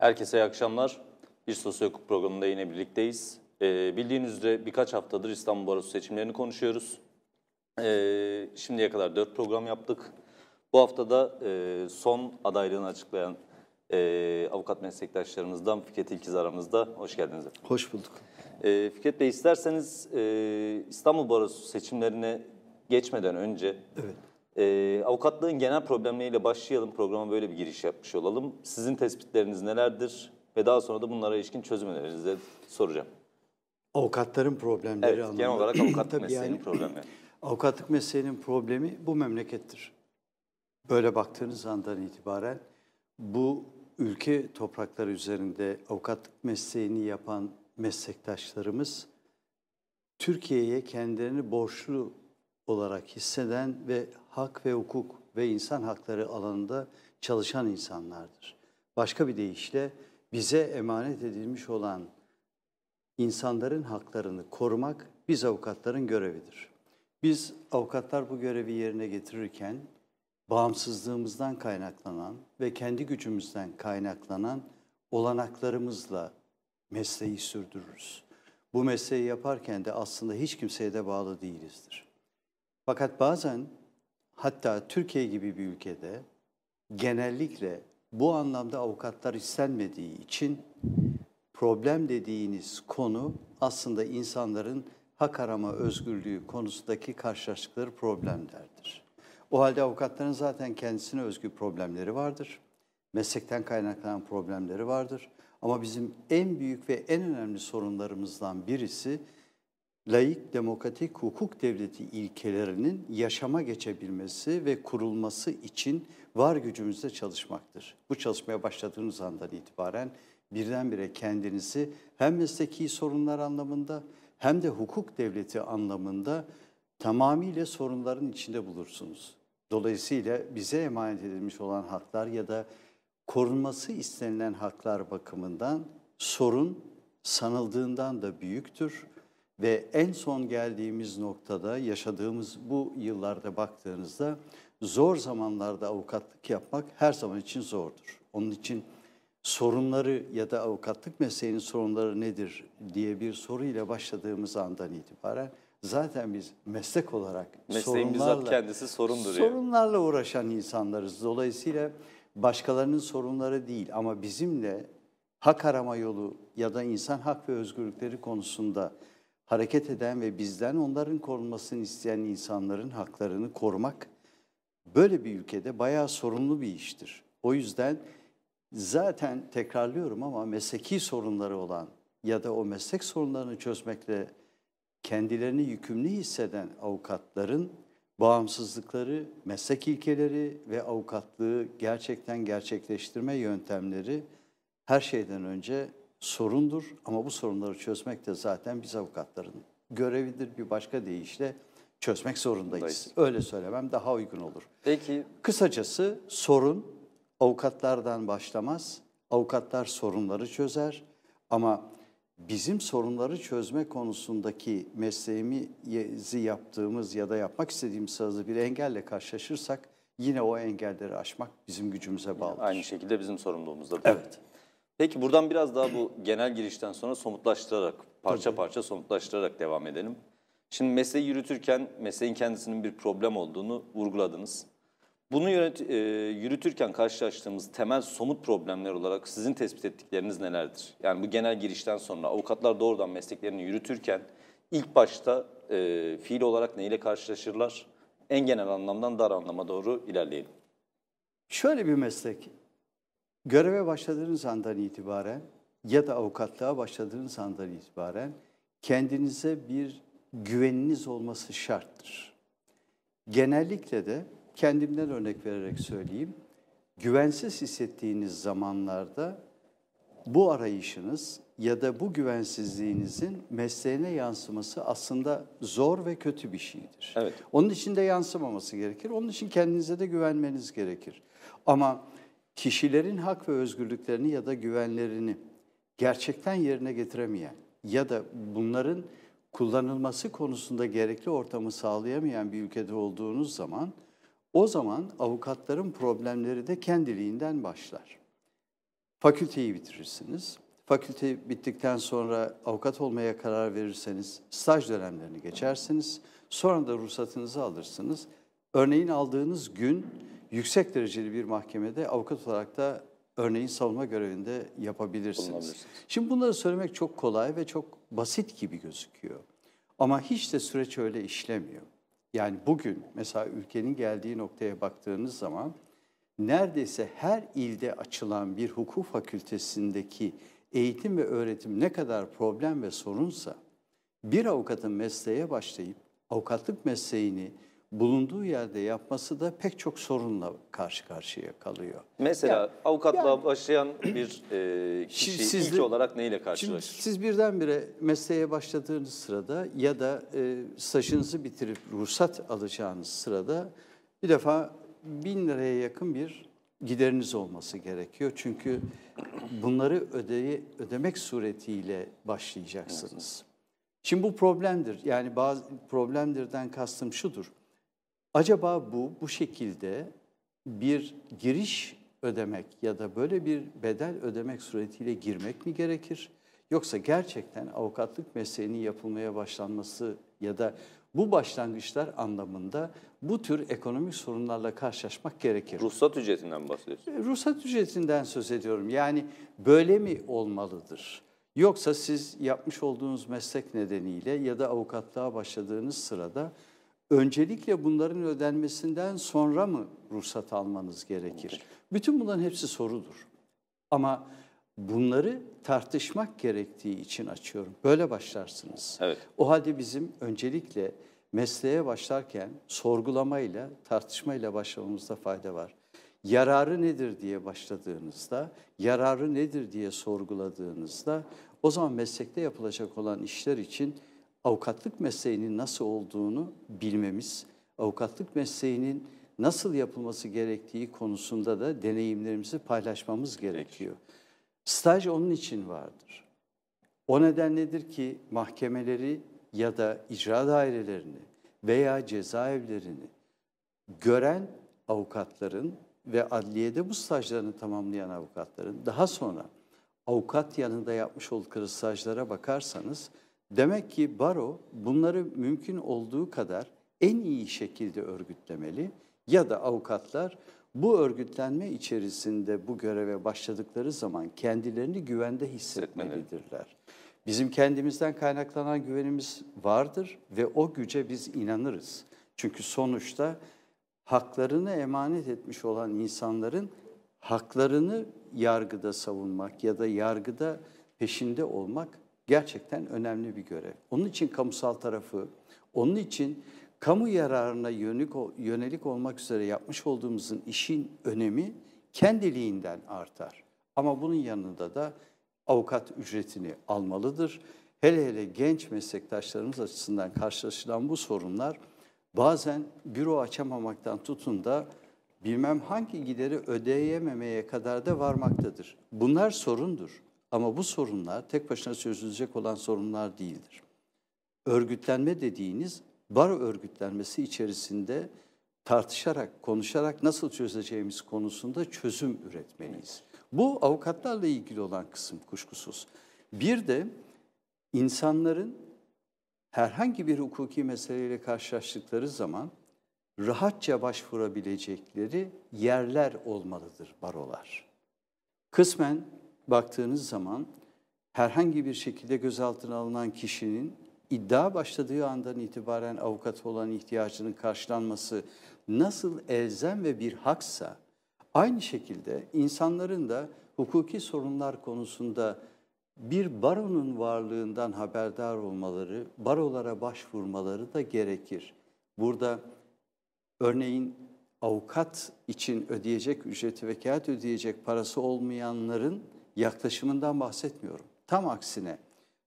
Herkese iyi akşamlar. Bir Sosyo Hukuk programında yine birlikteyiz. Bildiğiniz üzere birkaç haftadır İstanbul Barosu seçimlerini konuşuyoruz. Şimdiye kadar 4 program yaptık. Bu haftada son adaylığını açıklayan avukat meslektaşlarımızdan Fikret İlkiz aramızda. Hoş geldiniz efendim. Hoş bulduk. Fikret Bey, isterseniz İstanbul Barosu seçimlerine geçmeden önce... Evet. Avukatlığın genel problemleriyle başlayalım. Programa böyle bir giriş yapmış olalım. Sizin tespitleriniz nelerdir ve daha sonra da bunlara ilişkin çözüm önerinizi soracağım. Avukatların problemleri, evet, anlamında. Genel olarak avukatlık mesleğinin problemi. Avukatlık mesleğinin problemi bu memlekettir. Böyle baktığınız andan itibaren bu ülke toprakları üzerinde avukatlık mesleğini yapan meslektaşlarımız Türkiye'ye kendilerini borçlu olarak hisseden ve hak ve hukuk ve insan hakları alanında çalışan insanlardır. Başka bir deyişle bize emanet edilmiş olan insanların haklarını korumak biz avukatların görevidir. Biz avukatlar bu görevi yerine getirirken bağımsızlığımızdan kaynaklanan ve kendi gücümüzden kaynaklanan olanaklarımızla mesleği sürdürürüz. Bu mesleği yaparken de aslında hiç kimseye de bağlı değilizdir. Fakat bazen hatta Türkiye gibi bir ülkede genellikle bu anlamda avukatlar istenmediği için problem dediğiniz konu aslında insanların hak arama özgürlüğü konusundaki karşılaştıkları problemlerdir. O halde avukatların zaten kendisine özgü problemleri vardır. Meslekten kaynaklanan problemleri vardır. Ama bizim en büyük ve en önemli sorunlarımızdan birisi laik, demokratik, hukuk devleti ilkelerinin yaşama geçebilmesi ve kurulması için var gücümüzle çalışmaktır. Bu çalışmaya başladığınız andan itibaren birdenbire kendinizi hem mesleki sorunlar anlamında hem de hukuk devleti anlamında tamamıyla sorunların içinde bulursunuz. Dolayısıyla bize emanet edilmiş olan haklar ya da korunması istenilen haklar bakımından sorun sanıldığından da büyüktür. Ve en son geldiğimiz noktada, yaşadığımız bu yıllarda baktığınızda zor zamanlarda avukatlık yapmak her zaman için zordur. Onun için sorunları ya da avukatlık mesleğinin sorunları nedir diye bir soruyla başladığımız andan itibaren zaten biz meslek olarak mesleğin bizzat kendisi sorundur. Sorunlarla uğraşan insanlarız. Dolayısıyla başkalarının sorunları değil ama bizimle hak arama yolu ya da insan hak ve özgürlükleri konusunda hareket eden ve bizden onların korunmasını isteyen insanların haklarını korumak böyle bir ülkede bayağı sorunlu bir iştir. O yüzden zaten tekrarlıyorum ama mesleki sorunları olan ya da o meslek sorunlarını çözmekle kendilerini yükümlü hisseden avukatların bağımsızlıkları, meslek ilkeleri ve avukatlığı gerçekten gerçekleştirme yöntemleri her şeyden önce sorundur ama bu sorunları çözmek de zaten biz avukatların görevidir. Bir başka deyişle çözmek zorundayız. Öyle söylemem daha uygun olur. Peki. Kısacası sorun avukatlardan başlamaz. Avukatlar sorunları çözer ama bizim sorunları çözme konusundaki mesleğimizi yaptığımız ya da yapmak istediğimiz sırada bir engelle karşılaşırsak yine o engelleri aşmak bizim gücümüze bağlıdır. Aynı şekilde bizim sorumluluğumuzdadır. Evet. Peki buradan biraz daha bu genel girişten sonra somutlaştırarak, parça somutlaştırarak devam edelim. Şimdi mesleği yürütürken mesleğin kendisinin bir problem olduğunu vurguladınız. Bunu yürütürken karşılaştığımız temel somut problemler olarak sizin tespit ettikleriniz nelerdir? Yani bu genel girişten sonra avukatlar doğrudan mesleklerini yürütürken ilk başta fiil olarak neyle karşılaşırlar? En genel anlamdan dar anlama doğru ilerleyelim. Şöyle bir meslek. Göreve başladığınız andan itibaren ya da avukatlığa başladığınız andan itibaren kendinize bir güveniniz olması şarttır. Genellikle de kendimden örnek vererek söyleyeyim, güvensiz hissettiğiniz zamanlarda bu arayışınız ya da bu güvensizliğinizin mesleğine yansıması aslında zor ve kötü bir şeydir. Evet. Onun için de yansımaması gerekir, onun için kendinize de güvenmeniz gerekir. Ama kişilerin hak ve özgürlüklerini ya da güvenlerini gerçekten yerine getiremeyen ya da bunların kullanılması konusunda gerekli ortamı sağlayamayan bir ülkede olduğunuz zaman, o zaman avukatların problemleri de kendiliğinden başlar. Fakülteyi bitirirsiniz. Fakülte bittikten sonra avukat olmaya karar verirseniz staj dönemlerini geçersiniz. Sonra da ruhsatınızı alırsınız. Örneğin aldığınız gün yüksek dereceli bir mahkemede avukat olarak da örneğin savunma görevinde yapabilirsiniz. Şimdi bunları söylemek çok kolay ve çok basit gibi gözüküyor. Ama hiç de süreç öyle işlemiyor. Yani bugün mesela ülkenin geldiği noktaya baktığınız zaman neredeyse her ilde açılan bir hukuk fakültesindeki eğitim ve öğretim ne kadar problem ve sorunsa bir avukatın mesleğe başlayıp avukatlık mesleğini bulunduğu yerde yapması da pek çok sorunla karşı karşıya kalıyor. Mesela yani, avukatla başlayan bir kişi ilk olarak neyle karşılaşır? Siz birdenbire mesleğe başladığınız sırada ya da stajınızı bitirip ruhsat alacağınız sırada bir defa 1000 liraya yakın bir gideriniz olması gerekiyor. Çünkü bunları ödemek suretiyle başlayacaksınız. Şimdi bu problemdir. Yani bazı problemdirden kastım şudur. Acaba bu şekilde bir giriş ödemek ya da böyle bir bedel ödemek suretiyle girmek mi gerekir? Yoksa gerçekten avukatlık mesleğinin yapılmaya başlanması ya da bu başlangıçlar anlamında bu tür ekonomik sorunlarla karşılaşmak gerekir. Ruhsat ücretinden bahsediyorsunuz. Ruhsat ücretinden söz ediyorum. Yani böyle mi olmalıdır? Yoksa siz yapmış olduğunuz meslek nedeniyle ya da avukatlığa başladığınız sırada öncelikle bunların ödenmesinden sonra mı ruhsat almanız gerekir? Bütün bunların hepsi sorudur. Ama bunları tartışmak gerektiği için açıyorum. Böyle başlarsınız. Evet. O halde bizim öncelikle mesleğe başlarken sorgulamayla, tartışmayla başlamamızda fayda var. Yararı nedir diye başladığınızda, yararı nedir diye sorguladığınızda o zaman meslekte yapılacak olan işler için avukatlık mesleğinin nasıl olduğunu bilmemiz, avukatlık mesleğinin nasıl yapılması gerektiği konusunda da deneyimlerimizi paylaşmamız gerekiyor. Staj onun için vardır. O nedenledir ki mahkemeleri ya da icra dairelerini veya cezaevlerini gören avukatların ve adliyede bu stajlarını tamamlayan avukatların daha sonra avukat yanında yapmış oldukları stajlara bakarsanız demek ki baro bunları mümkün olduğu kadar en iyi şekilde örgütlemeli ya da avukatlar bu örgütlenme içerisinde bu göreve başladıkları zaman kendilerini güvende hissetmelidirler. Bizim kendimizden kaynaklanan güvenimiz vardır ve o güce biz inanırız. Çünkü sonuçta haklarını emanet etmiş olan insanların haklarını yargıda savunmak ya da yargıda peşinde olmak gerçekten önemli bir görev. Onun için kamusal tarafı, onun için kamu yararına yönelik olmak üzere yapmış olduğumuzun işin önemi kendiliğinden artar. Ama bunun yanında da avukat ücretini almalıdır. Hele hele genç meslektaşlarımız açısından karşılaşılan bu sorunlar bazen büro açamamaktan tutun da bilmem hangi gideri ödeyememeye kadar da varmaktadır. Bunlar sorundur ama bu sorunlar tek başına çözülecek olan sorunlar değildir. Örgütlenme dediğiniz baro örgütlenmesi içerisinde tartışarak, konuşarak nasıl çözeceğimiz konusunda çözüm üretmeliyiz. Bu avukatlarla ilgili olan kısım kuşkusuz. Bir de insanların herhangi bir hukuki meseleyle karşılaştıkları zaman rahatça başvurabilecekleri yerler olmalıdır barolar. Kısmen baktığınız zaman herhangi bir şekilde gözaltına alınan kişinin İddia başladığı andan itibaren avukat olan ihtiyacının karşılanması nasıl elzem ve bir haksa, aynı şekilde insanların da hukuki sorunlar konusunda bir baronun varlığından haberdar olmaları, barolara başvurmaları da gerekir. Burada örneğin avukat için ödeyecek ücreti, vekalet ödeyecek parası olmayanların yaklaşımından bahsetmiyorum. Tam aksine.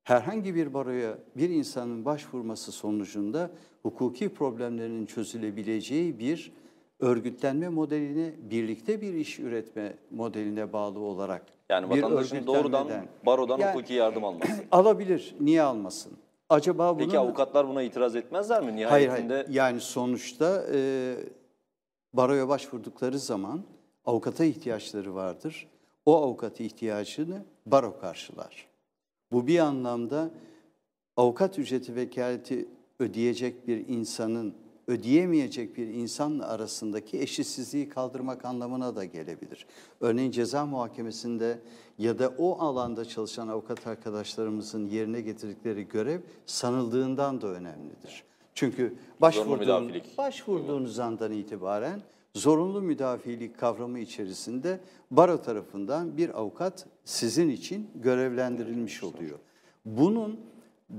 Herhangi bir baroya bir insanın başvurması sonucunda hukuki problemlerinin çözülebileceği bir örgütlenme modeline, birlikte bir iş üretme modeline bağlı olarak. Yani vatandaşın doğrudan barodan yani, hukuki yardım alması. Alabilir, niye almasın? Acaba bunu? Peki avukatlar buna itiraz etmezler mi? Nihayetinde... Hayır, yani sonuçta baroya başvurdukları zaman avukata ihtiyaçları vardır. o avukatı ihtiyacını baro karşılar. Bu bir anlamda avukat ücreti vekaleti ödeyecek bir insanın ödeyemeyecek bir insanla arasındaki eşitsizliği kaldırmak anlamına da gelebilir. Örneğin ceza muhakemesinde ya da o alanda çalışan avukat arkadaşlarımızın yerine getirdikleri görev sanıldığından da önemlidir. Çünkü başvurduğunuz andan itibaren zorunlu müdafilik kavramı içerisinde baro tarafından bir avukat sizin için görevlendirilmiş oluyor. Bunun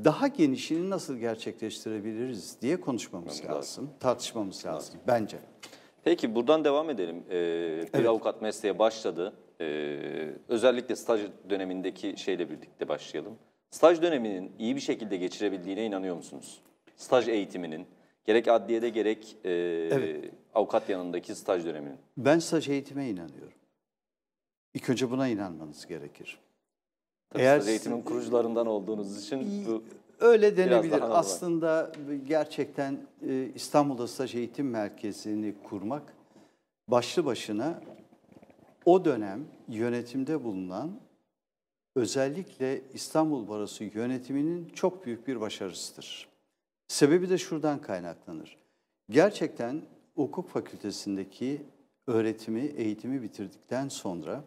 daha genişini nasıl gerçekleştirebiliriz diye konuşmamız lazım, tartışmamız lazım bence. Peki buradan devam edelim. Bir avukat mesleğe başladı. Özellikle staj dönemindeki şeyle birlikte başlayalım. Staj döneminin iyi bir şekilde geçirebildiğine inanıyor musunuz? Staj eğitiminin gerek adliyede gerek avukat yanındaki staj döneminin. Ben staj eğitime inanıyorum. İlk önce buna inanmanız gerekir. Eğer staj eğitimin kurucularından olduğunuz için bu öyle denebilir. Aslında gerçekten İstanbul'da staj eğitim merkezini kurmak başlı başına o dönem yönetimde bulunan özellikle İstanbul Barosu yönetiminin çok büyük bir başarısıdır. Sebebi de şuradan kaynaklanır. Gerçekten hukuk fakültesindeki öğretimi, eğitimi bitirdikten sonra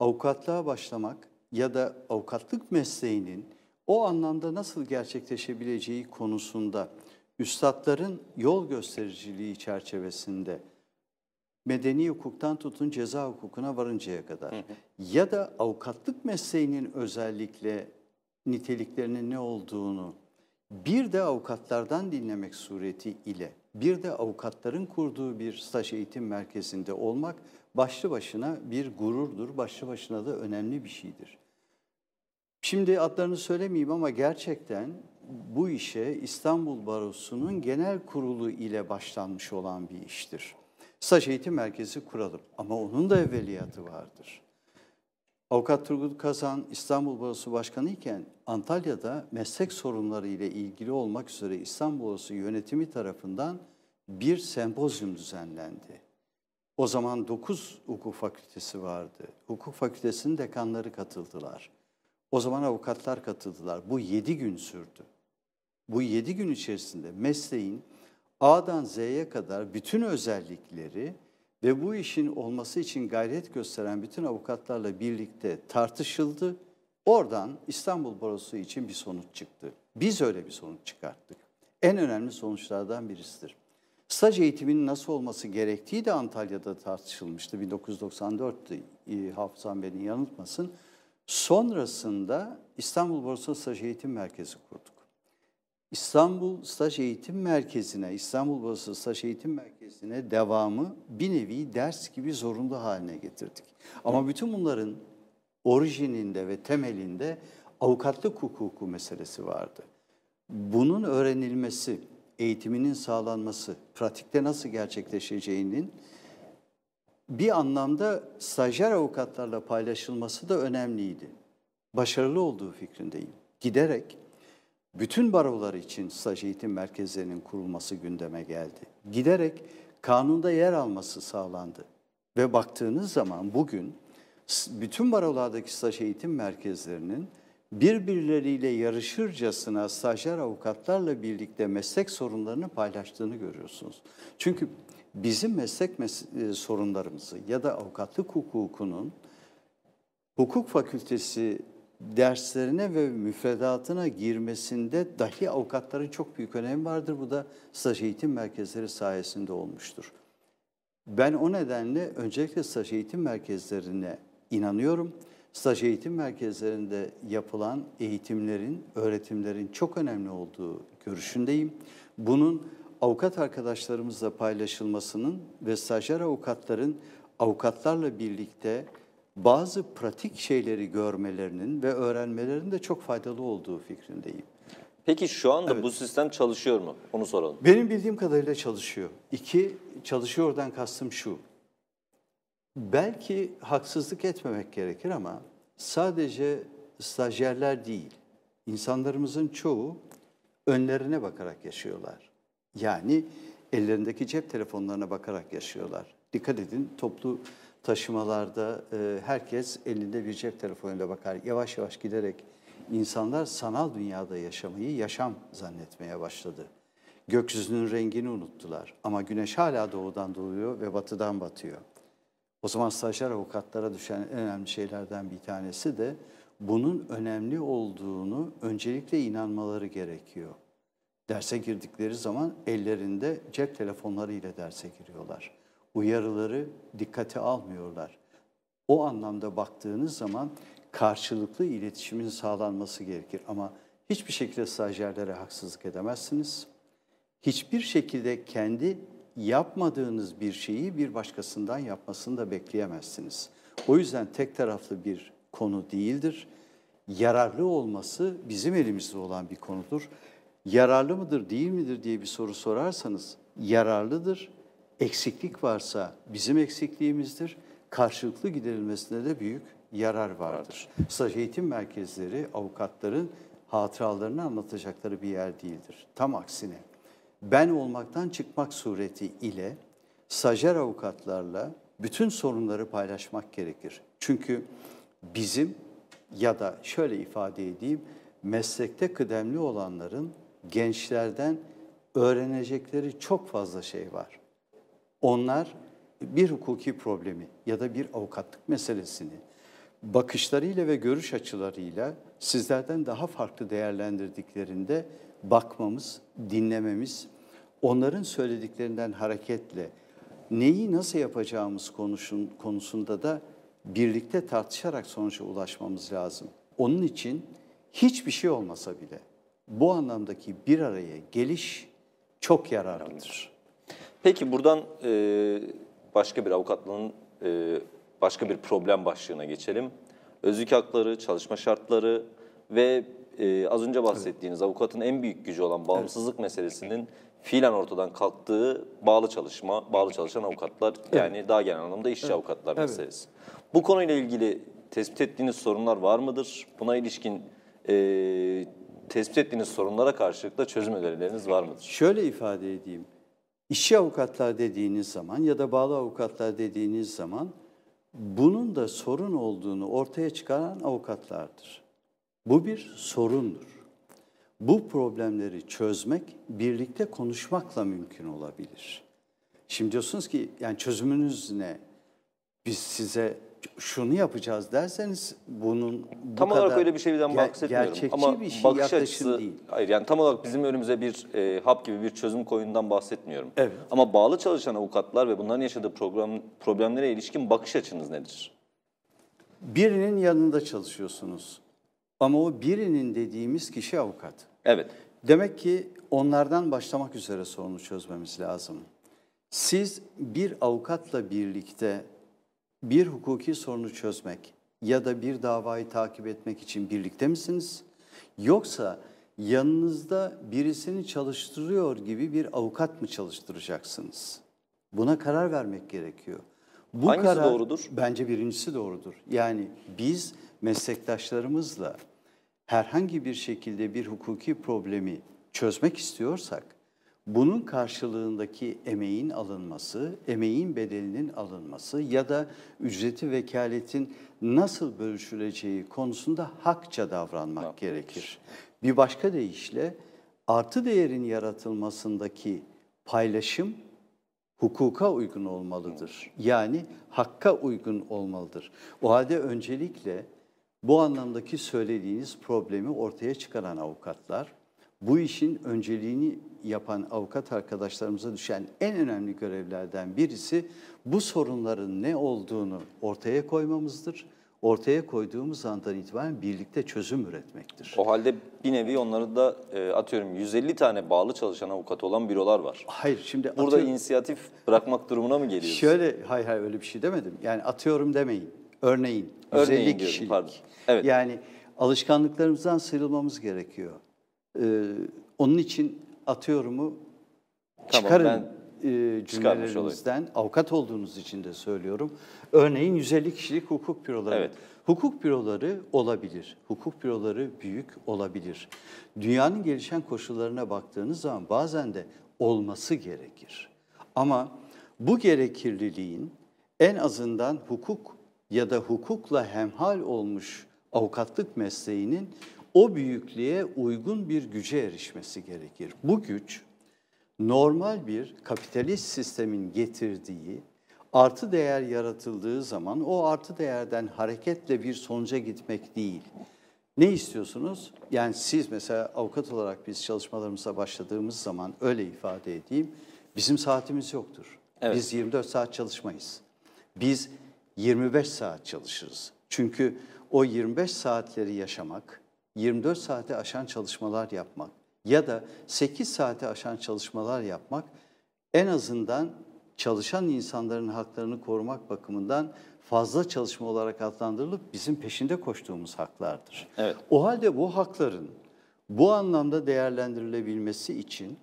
avukatlığa başlamak ya da avukatlık mesleğinin o anlamda nasıl gerçekleşebileceği konusunda üstadların yol göstericiliği çerçevesinde medeni hukuktan tutun ceza hukukuna varıncaya kadar ya da avukatlık mesleğinin özellikle niteliklerinin ne olduğunu bir de avukatlardan dinlemek sureti ile bir de avukatların kurduğu bir staj eğitim merkezinde olmak başlı başına bir gururdur, başlı başına da önemli bir şeydir. Şimdi adlarını söylemeyeyim ama gerçekten bu işe İstanbul Barosu'nun genel kurulu ile başlanmış olan bir iştir. Staj eğitim merkezi kuralım ama onun da evveliyatı vardır. Avukat Turgut Kazan İstanbul Barosu Başkanı iken Antalya'da meslek sorunları ile ilgili olmak üzere İstanbul Barosu yönetimi tarafından bir sempozyum düzenlendi. O zaman 9 hukuk fakültesi vardı. Hukuk fakültesinin dekanları katıldılar. O zaman avukatlar katıldılar. Bu 7 gün sürdü. Bu 7 gün içerisinde mesleğin A'dan Z'ye kadar bütün özellikleri ve bu işin olması için gayret gösteren bütün avukatlarla birlikte tartışıldı. Oradan İstanbul Barosu için bir sonuç çıktı. Biz öyle bir sonuç çıkarttık. En önemli sonuçlardan birisidir. Staj eğitiminin nasıl olması gerektiği de Antalya'da tartışılmıştı. 1994'tü, hafızam beni yanıltmasın. Sonrasında İstanbul Barosu Staj Eğitim Merkezi kurduk. İstanbul Staj Eğitim Merkezi'ne, İstanbul Barosu Staj Eğitim Merkezi'ne devamı bir nevi ders gibi zorunlu haline getirdik. Ama bütün bunların orijininde ve temelinde avukatlık hukuku meselesi vardı. Bunun öğrenilmesi, eğitiminin sağlanması, pratikte nasıl gerçekleşeceğinin bir anlamda stajyer avukatlarla paylaşılması da önemliydi. Başarılı olduğu fikrindeyim. Giderek bütün barolar için staj eğitim merkezlerinin kurulması gündeme geldi. Giderek kanunda yer alması sağlandı. Ve baktığınız zaman bugün bütün barolardaki staj eğitim merkezlerinin birbirleriyle yarışırcasına stajyer avukatlarla birlikte meslek sorunlarını paylaştığını görüyorsunuz. Çünkü bizim meslek sorunlarımızı ya da avukatlık hukukunun hukuk fakültesi derslerine ve müfredatına girmesinde dahi avukatların çok büyük önemi vardır. Bu da staj eğitim merkezleri sayesinde olmuştur. Ben o nedenle öncelikle staj eğitim merkezlerine inanıyorum. Staj eğitim merkezlerinde yapılan eğitimlerin, öğretimlerin çok önemli olduğu görüşündeyim. Bunun avukat arkadaşlarımızla paylaşılmasının ve stajyer avukatların avukatlarla birlikte bazı pratik şeyleri görmelerinin ve öğrenmelerinin de çok faydalı olduğu fikrindeyim. Peki şu anda bu sistem çalışıyor mu? Onu soralım. Benim bildiğim kadarıyla çalışıyor. Çalışıyordan kastım şu. Belki haksızlık etmemek gerekir ama sadece stajyerler değil, insanlarımızın çoğu önlerine bakarak yaşıyorlar. Yani ellerindeki cep telefonlarına bakarak yaşıyorlar. Dikkat edin, toplu taşımalarda herkes elinde bir cep telefonuyla bakar. Yavaş yavaş giderek insanlar sanal dünyada yaşamayı yaşam zannetmeye başladı. Gökyüzünün rengini unuttular ama güneş hala doğudan doğuyor ve batıdan batıyor. O zaman stajyer avukatlara düşen en önemli şeylerden bir tanesi de bunun önemli olduğunu öncelikle inanmaları gerekiyor. Derse girdikleri zaman ellerinde cep telefonları ile derse giriyorlar. Uyarıları dikkate almıyorlar. O anlamda baktığınız zaman karşılıklı iletişimin sağlanması gerekir. Ama hiçbir şekilde stajyerlere haksızlık edemezsiniz. Hiçbir şekilde kendi yapmadığınız bir şeyi bir başkasından yapmasını da bekleyemezsiniz. O yüzden tek taraflı bir konu değildir. Yararlı olması bizim elimizde olan bir konudur. Yararlı mıdır, değil midir diye bir soru sorarsanız yararlıdır. Eksiklik varsa bizim eksikliğimizdir. Karşılıklı giderilmesine de büyük yarar vardır. Staj eğitim merkezleri avukatların hatıralarını anlatacakları bir yer değildir. Tam aksine ben olmaktan çıkmak sureti ile stajyer avukatlarla bütün sorunları paylaşmak gerekir. Çünkü bizim ya da şöyle ifade edeyim, meslekte kıdemli olanların gençlerden öğrenecekleri çok fazla şey var. Onlar bir hukuki problemi ya da bir avukatlık meselesini bakışlarıyla ve görüş açılarıyla sizlerden daha farklı değerlendirdiklerinde bakmamız, dinlememiz, onların söylediklerinden hareketle neyi nasıl yapacağımız konusunda da birlikte tartışarak sonuca ulaşmamız lazım. Onun için hiçbir şey olmasa bile bu anlamdaki bir araya geliş çok yararlıdır. Peki buradan başka bir avukatlığın başka bir problem başlığına geçelim. Özlük hakları, çalışma şartları ve az önce bahsettiğiniz avukatın en büyük gücü olan bağımsızlık meselesinin fiilen ortadan kalktığı bağlı çalışan avukatlar, yani daha genel anlamda işçi avukatlar meselesi. Bu konuyla ilgili tespit ettiğiniz sorunlar var mıdır? Buna ilişkin tespit ettiğiniz sorunlara karşılık da çözüm önerileriniz var mıdır? Şöyle ifade edeyim. İşçi avukatlar dediğiniz zaman ya da bağlı avukatlar dediğiniz zaman bunun da sorun olduğunu ortaya çıkaran avukatlardır. Bu bir sorundur. Bu problemleri çözmek birlikte konuşmakla mümkün olabilir. Şimdi diyorsunuz ki yani çözümünüz ne? Biz size şunu yapacağız derseniz bunun tam olarak öyle bir şeyden bahsetmiyorum. Gerçekçi ama bir şey bakış açısı değil. Hayır, yani tam olarak bizim önümüze bir hap gibi bir çözüm koyundan bahsetmiyorum. Evet. Ama bağlı çalışan avukatlar ve bunların yaşadığı problemlere ilişkin bakış açınız nedir? Birinin yanında çalışıyorsunuz. Ama o birinin dediğimiz kişi avukat. Evet. Demek ki onlardan başlamak üzere sorunu çözmemiz lazım. Siz bir avukatla birlikte bir hukuki sorunu çözmek ya da bir davayı takip etmek için birlikte misiniz? Yoksa yanınızda birisini çalıştırıyor gibi bir avukat mı çalıştıracaksınız? Buna karar vermek gerekiyor. Bu hangisi karar, doğrudur? Bence birincisi doğrudur. Yani biz meslektaşlarımızla herhangi bir şekilde bir hukuki problemi çözmek istiyorsak, bunun karşılığındaki emeğin alınması, emeğin bedelinin alınması ya da ücreti vekaletin nasıl bölüşüleceği konusunda hakça davranmak gerekir. Bir başka deyişle artı değerin yaratılmasındaki paylaşım hukuka uygun olmalıdır. Yani hakka uygun olmalıdır. O halde öncelikle bu anlamdaki söylediğiniz problemi ortaya çıkaran avukatlar, bu işin önceliğini yapan avukat arkadaşlarımıza düşen en önemli görevlerden birisi bu sorunların ne olduğunu ortaya koymamızdır. Ortaya koyduğumuz andan itibaren birlikte çözüm üretmektir. O halde bir nevi onları da atıyorum 150 tane bağlı çalışan avukat olan bürolar var. Hayır, şimdi burada atıyorum, inisiyatif bırakmak durumuna mı geliyoruz? Şöyle, hayır öyle bir şey demedim. Yani atıyorum demeyin. Örneğin 150 kişilik. Evet. Yani alışkanlıklarımızdan sıyrılmamız gerekiyor. Onun için atıyorumu çıkarın cümlelerimizden, avukat olduğunuz için de söylüyorum. Örneğin 150 kişilik hukuk büroları. Evet. Hukuk büroları olabilir. Hukuk büroları büyük olabilir. Dünyanın gelişen koşullarına baktığınız zaman bazen de olması gerekir. Ama bu gerekliliğin en azından hukuk ya da hukukla hemhal olmuş avukatlık mesleğinin o büyüklüğe uygun bir güce erişmesi gerekir. Bu güç normal bir kapitalist sistemin getirdiği artı değer yaratıldığı zaman o artı değerden hareketle bir sonuca gitmek değil. Ne istiyorsunuz? Yani siz mesela avukat olarak biz çalışmalarımıza başladığımız zaman öyle ifade edeyim. Bizim saatimiz yoktur. Evet. Biz 24 saat çalışmayız. Biz 25 saat çalışırız. Çünkü o 25 saatleri yaşamak, 24 saate aşan çalışmalar yapmak ya da 8 saate aşan çalışmalar yapmak en azından çalışan insanların haklarını korumak bakımından fazla çalışma olarak adlandırılıp bizim peşinde koştuğumuz haklardır. Evet. O halde bu hakların bu anlamda değerlendirilebilmesi için,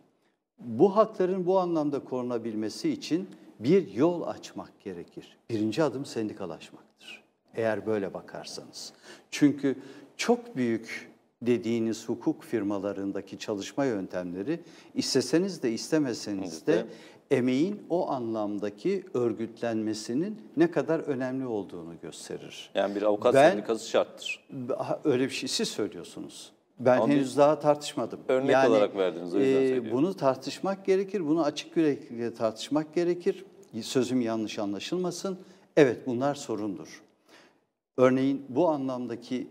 bu hakların bu anlamda korunabilmesi için bir yol açmak gerekir. Birinci adım sendikalaşmaktır. Eğer böyle bakarsanız. Çünkü çok büyük dediğiniz hukuk firmalarındaki çalışma yöntemleri isteseniz de istemeseniz de emeğin o anlamdaki örgütlenmesinin ne kadar önemli olduğunu gösterir. Yani bir avukat sendikası şarttır. Öyle bir şey siz söylüyorsunuz. Ben ama henüz daha tartışmadım. Örnek yani, olarak verdiniz. O bunu tartışmak gerekir. Bunu açık yüreklilikle tartışmak gerekir. Sözüm yanlış anlaşılmasın. Evet bunlar sorundur. Örneğin bu anlamdaki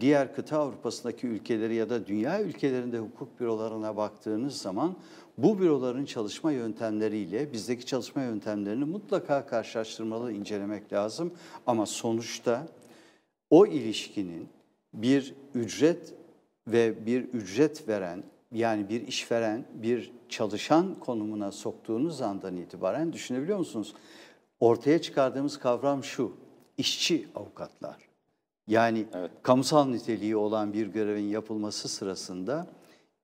diğer kıta Avrupa'sındaki ülkeleri ya da dünya ülkelerinde hukuk bürolarına baktığınız zaman bu büroların çalışma yöntemleriyle bizdeki çalışma yöntemlerini mutlaka karşılaştırmalı, incelemek lazım. Ama sonuçta o ilişkinin bir ücret ve bir ücret veren yani bir işveren, bir çalışan konumuna soktuğunuz andan itibaren düşünebiliyor musunuz? Ortaya çıkardığımız kavram şu, işçi avukatlar. Yani evet, kamusal niteliği olan bir görevin yapılması sırasında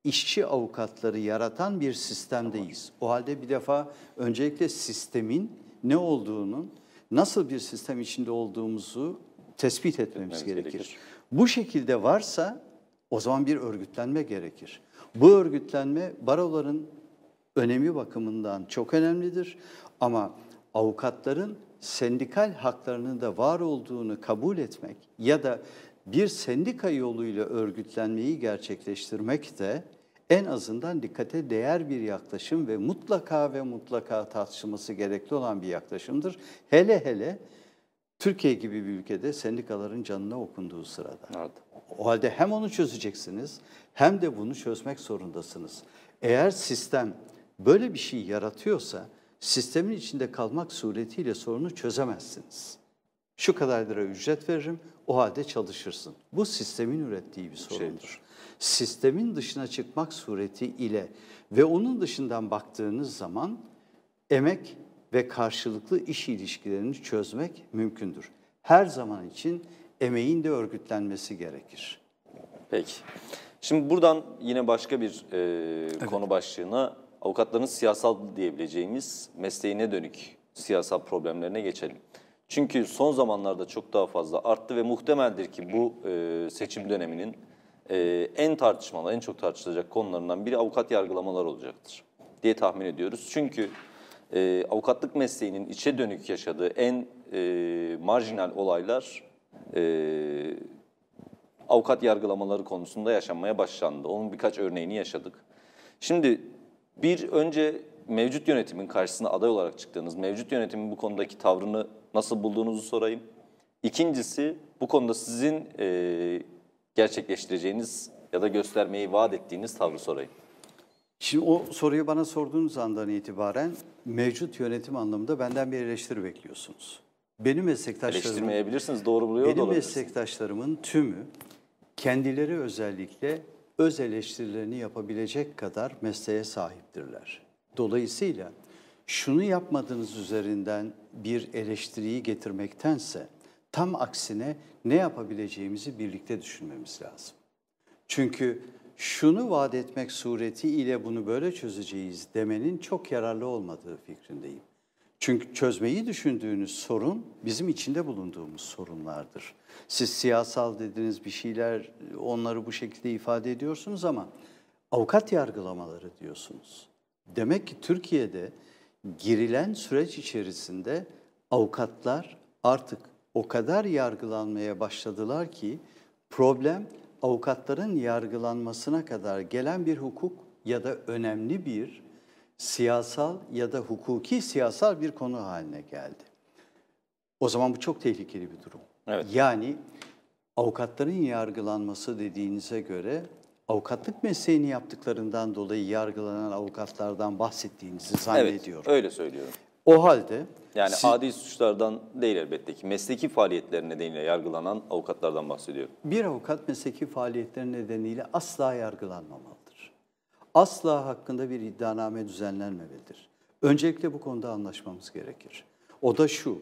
işçi avukatları yaratan bir sistemdeyiz. O halde bir defa öncelikle sistemin ne olduğunu, nasıl bir sistem içinde olduğumuzu tespit etmemiz gerekir. Bu şekilde varsa o zaman bir örgütlenme gerekir. Bu örgütlenme baroların önemi bakımından çok önemlidir ama avukatların sendikal haklarının da var olduğunu kabul etmek ya da bir sendika yoluyla örgütlenmeyi gerçekleştirmek de en azından dikkate değer bir yaklaşım ve mutlaka tartışılması gerekli olan bir yaklaşımdır. Hele hele Türkiye gibi bir ülkede sendikaların canına okunduğu sırada. Evet. O halde hem onu çözeceksiniz hem de bunu çözmek zorundasınız. Eğer sistem böyle bir şey yaratıyorsa sistemin içinde kalmak suretiyle sorunu çözemezsiniz. Şu kadar lira ücret veririm, o halde çalışırsın. Bu sistemin ürettiği bir sorundur. Sistemin dışına çıkmak suretiyle ve onun dışından baktığınız zaman emek ve karşılıklı iş ilişkilerini çözmek mümkündür. Her zaman için emeğin de örgütlenmesi gerekir. Peki. Şimdi buradan yine başka bir konu başlığına, avukatların siyasal diyebileceğimiz mesleğine dönük siyasal problemlerine geçelim. Çünkü son zamanlarda çok daha fazla arttı ve muhtemeldir ki bu seçim döneminin en çok tartışılacak konularından biri avukat yargılamalar olacaktır diye tahmin ediyoruz. Çünkü avukatlık mesleğinin içe dönük yaşadığı en marjinal olaylar avukat yargılamaları konusunda yaşanmaya başlandı. Onun birkaç örneğini yaşadık. Şimdi bir önce mevcut yönetimin karşısına aday olarak çıktığınız, mevcut yönetimin bu konudaki tavrını nasıl bulduğunuzu sorayım. İkincisi bu konuda sizin gerçekleştireceğiniz ya da göstermeyi vaat ettiğiniz tavrı sorayım. Şimdi o soruyu bana sorduğunuz andan itibaren mevcut yönetim anlamında benden bir eleştiri bekliyorsunuz. Benim meslektaşlarım, eleştirmeyebilirsiniz, doğru buluyor da olabilirsiniz. Benim meslektaşlarımın tümü kendileri özellikle öz eleştirilerini yapabilecek kadar mesleğe sahiptirler. Dolayısıyla şunu yapmadığınız üzerinden bir eleştiriyi getirmektense tam aksine ne yapabileceğimizi birlikte düşünmemiz lazım. Çünkü şunu vaat etmek suretiyle bunu böyle çözeceğiz demenin çok yararlı olmadığı fikrindeyim. Çünkü çözmeyi düşündüğünüz sorun bizim içinde bulunduğumuz sorunlardır. Siz siyasal dediğiniz bir şeyler, onları bu şekilde ifade ediyorsunuz ama avukat yargılamaları diyorsunuz. Demek ki Türkiye'de girilen süreç içerisinde avukatlar artık o kadar yargılanmaya başladılar ki problem avukatların yargılanmasına kadar gelen bir hukuk ya da önemli bir siyasal ya da hukuki siyasal bir konu haline geldi. O zaman bu çok tehlikeli bir durum. Evet. Yani avukatların yargılanması dediğinize göre avukatlık mesleğini yaptıklarından dolayı yargılanan avukatlardan bahsettiğinizi zannediyorum. Evet, öyle söylüyorum. O halde... Yani siz, adi suçlardan değil elbette ki, mesleki faaliyetler nedeniyle yargılanan avukatlardan bahsediyorum. Bir avukat mesleki faaliyetler nedeniyle asla yargılanmamalıdır. Asla hakkında bir iddianame düzenlenmemelidir. Öncelikle bu konuda anlaşmamız gerekir. O da şu,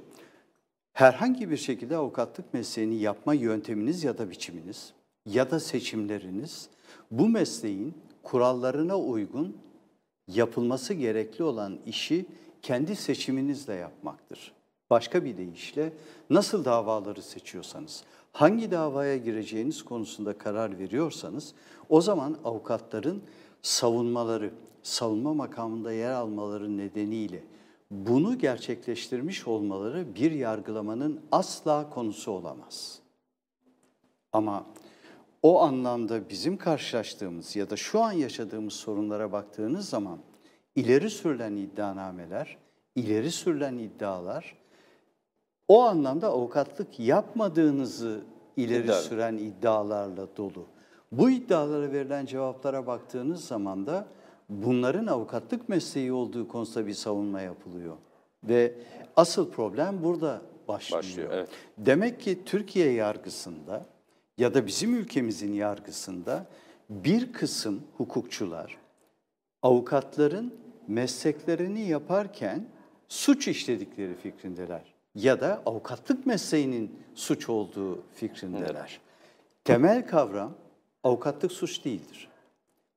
herhangi bir şekilde avukatlık mesleğini yapma yönteminiz ya da biçiminiz ya da seçimleriniz bu mesleğin kurallarına uygun yapılması gerekli olan işi kendi seçiminizle yapmaktır. Başka bir deyişle nasıl davaları seçiyorsanız, hangi davaya gireceğiniz konusunda karar veriyorsanız o zaman avukatların savunmaları, savunma makamında yer almaları nedeniyle bunu gerçekleştirmiş olmaları bir yargılamanın asla konusu olamaz. Ama o anlamda bizim karşılaştığımız ya da şu an yaşadığımız sorunlara baktığınız zaman ileri sürülen iddianameler, ileri sürülen iddialar o anlamda avukatlık yapmadığınızı ileri süren iddialarla dolu. Bu iddialara verilen cevaplara baktığınız zaman da bunların avukatlık mesleği olduğu konusunda bir savunma yapılıyor. Ve asıl problem burada başlıyor. Evet. Demek ki Türkiye yargısında ya da bizim ülkemizin yargısında bir kısım hukukçular, avukatların mesleklerini yaparken suç işledikleri fikrindeler ya da avukatlık mesleğinin suç olduğu fikrindeler. Temel kavram avukatlık suç değildir.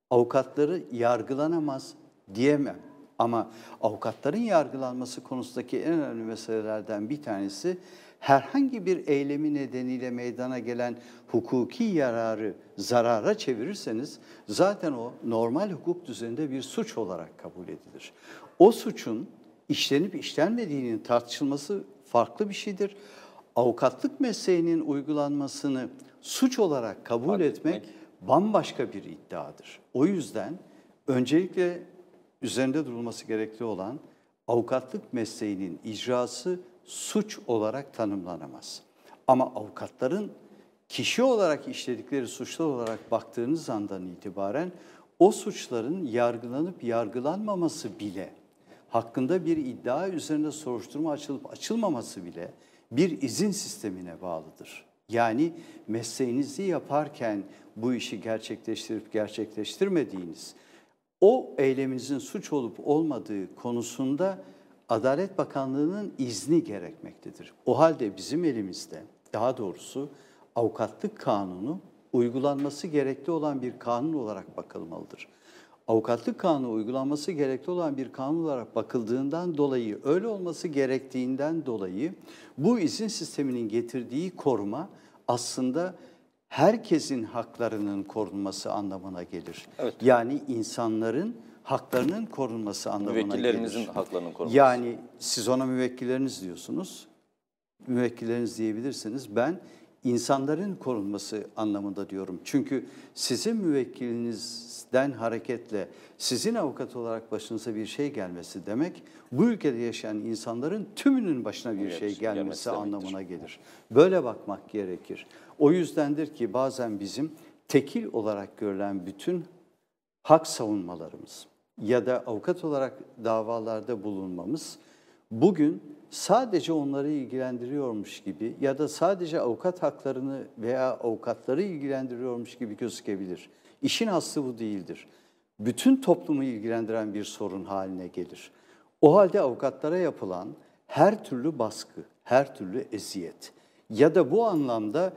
Avukatları yargılanamaz diyemem ama avukatların yargılanması konusundaki en önemli meselelerden bir tanesi herhangi bir eylemi nedeniyle meydana gelen hukuki yararı zarara çevirirseniz zaten o normal hukuk düzeninde bir suç olarak kabul edilir. O suçun işlenip işlenmediğinin tartışılması farklı bir şeydir. Avukatlık mesleğinin uygulanmasını suç olarak kabul etmek bambaşka bir iddiadır. O yüzden öncelikle üzerinde durulması gerekli olan avukatlık mesleğinin icrası suç olarak tanımlanamaz. Ama avukatların kişi olarak işledikleri suçlar olarak baktığınız andan itibaren o suçların yargılanıp yargılanmaması bile, hakkında bir iddia üzerinde soruşturma açılıp açılmaması bile bir izin sistemine bağlıdır. Yani mesleğinizi yaparken bu işi gerçekleştirip gerçekleştirmediğiniz, o eyleminizin suç olup olmadığı konusunda Adalet Bakanlığı'nın izni gerekmektedir. O halde bizim elimizde, daha doğrusu avukatlık kanunu uygulanması gerekli olan bir kanun olarak bakılmalıdır. Avukatlık kanunu uygulanması gerekli olan bir kanun olarak bakıldığından dolayı, öyle olması gerektiğinden dolayı bu izin sisteminin getirdiği koruma aslında herkesin haklarının korunması anlamına gelir. Evet. Yani insanların haklarının korunması anlamına gelir. Müvekkillerimizin haklarının korunması. Yani siz ona müvekkilleriniz diyorsunuz, müvekkilleriniz diyebilirsiniz. Ben insanların korunması anlamında diyorum. Çünkü sizin müvekkilinizden hareketle sizin avukat olarak başınıza bir şey gelmesi demek, bu ülkede yaşayan insanların tümünün başına bir şey gelmesi anlamına gelir. Böyle bakmak gerekir. O yüzdendir ki bazen bizim tekil olarak görülen bütün hak savunmalarımız ya da avukat olarak davalarda bulunmamız bugün sadece onları ilgilendiriyormuş gibi ya da sadece avukat haklarını veya avukatları ilgilendiriyormuş gibi gözükebilir. İşin aslı bu değildir. Bütün toplumu ilgilendiren bir sorun haline gelir. O halde avukatlara yapılan her türlü baskı, her türlü eziyet ya da bu anlamda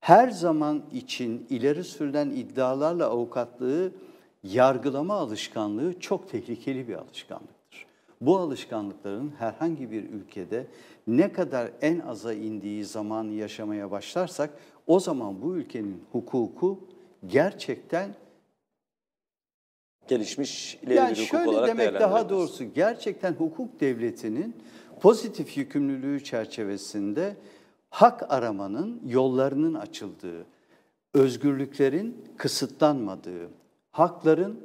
her zaman için ileri sürülen iddialarla avukatlığı yargılama alışkanlığı çok tehlikeli bir alışkanlıktır. Bu alışkanlıkların herhangi bir ülkede ne kadar en aza indiği zaman yaşamaya başlarsak o zaman bu ülkenin hukuku gerçekten gelişmiş, ileri yani bir hukuk olarak değerlendirilmesi. Yani şöyle demek daha doğrusu, gerçekten hukuk devletinin pozitif yükümlülüğü çerçevesinde hak aramanın yollarının açıldığı, özgürlüklerin kısıtlanmadığı, hakların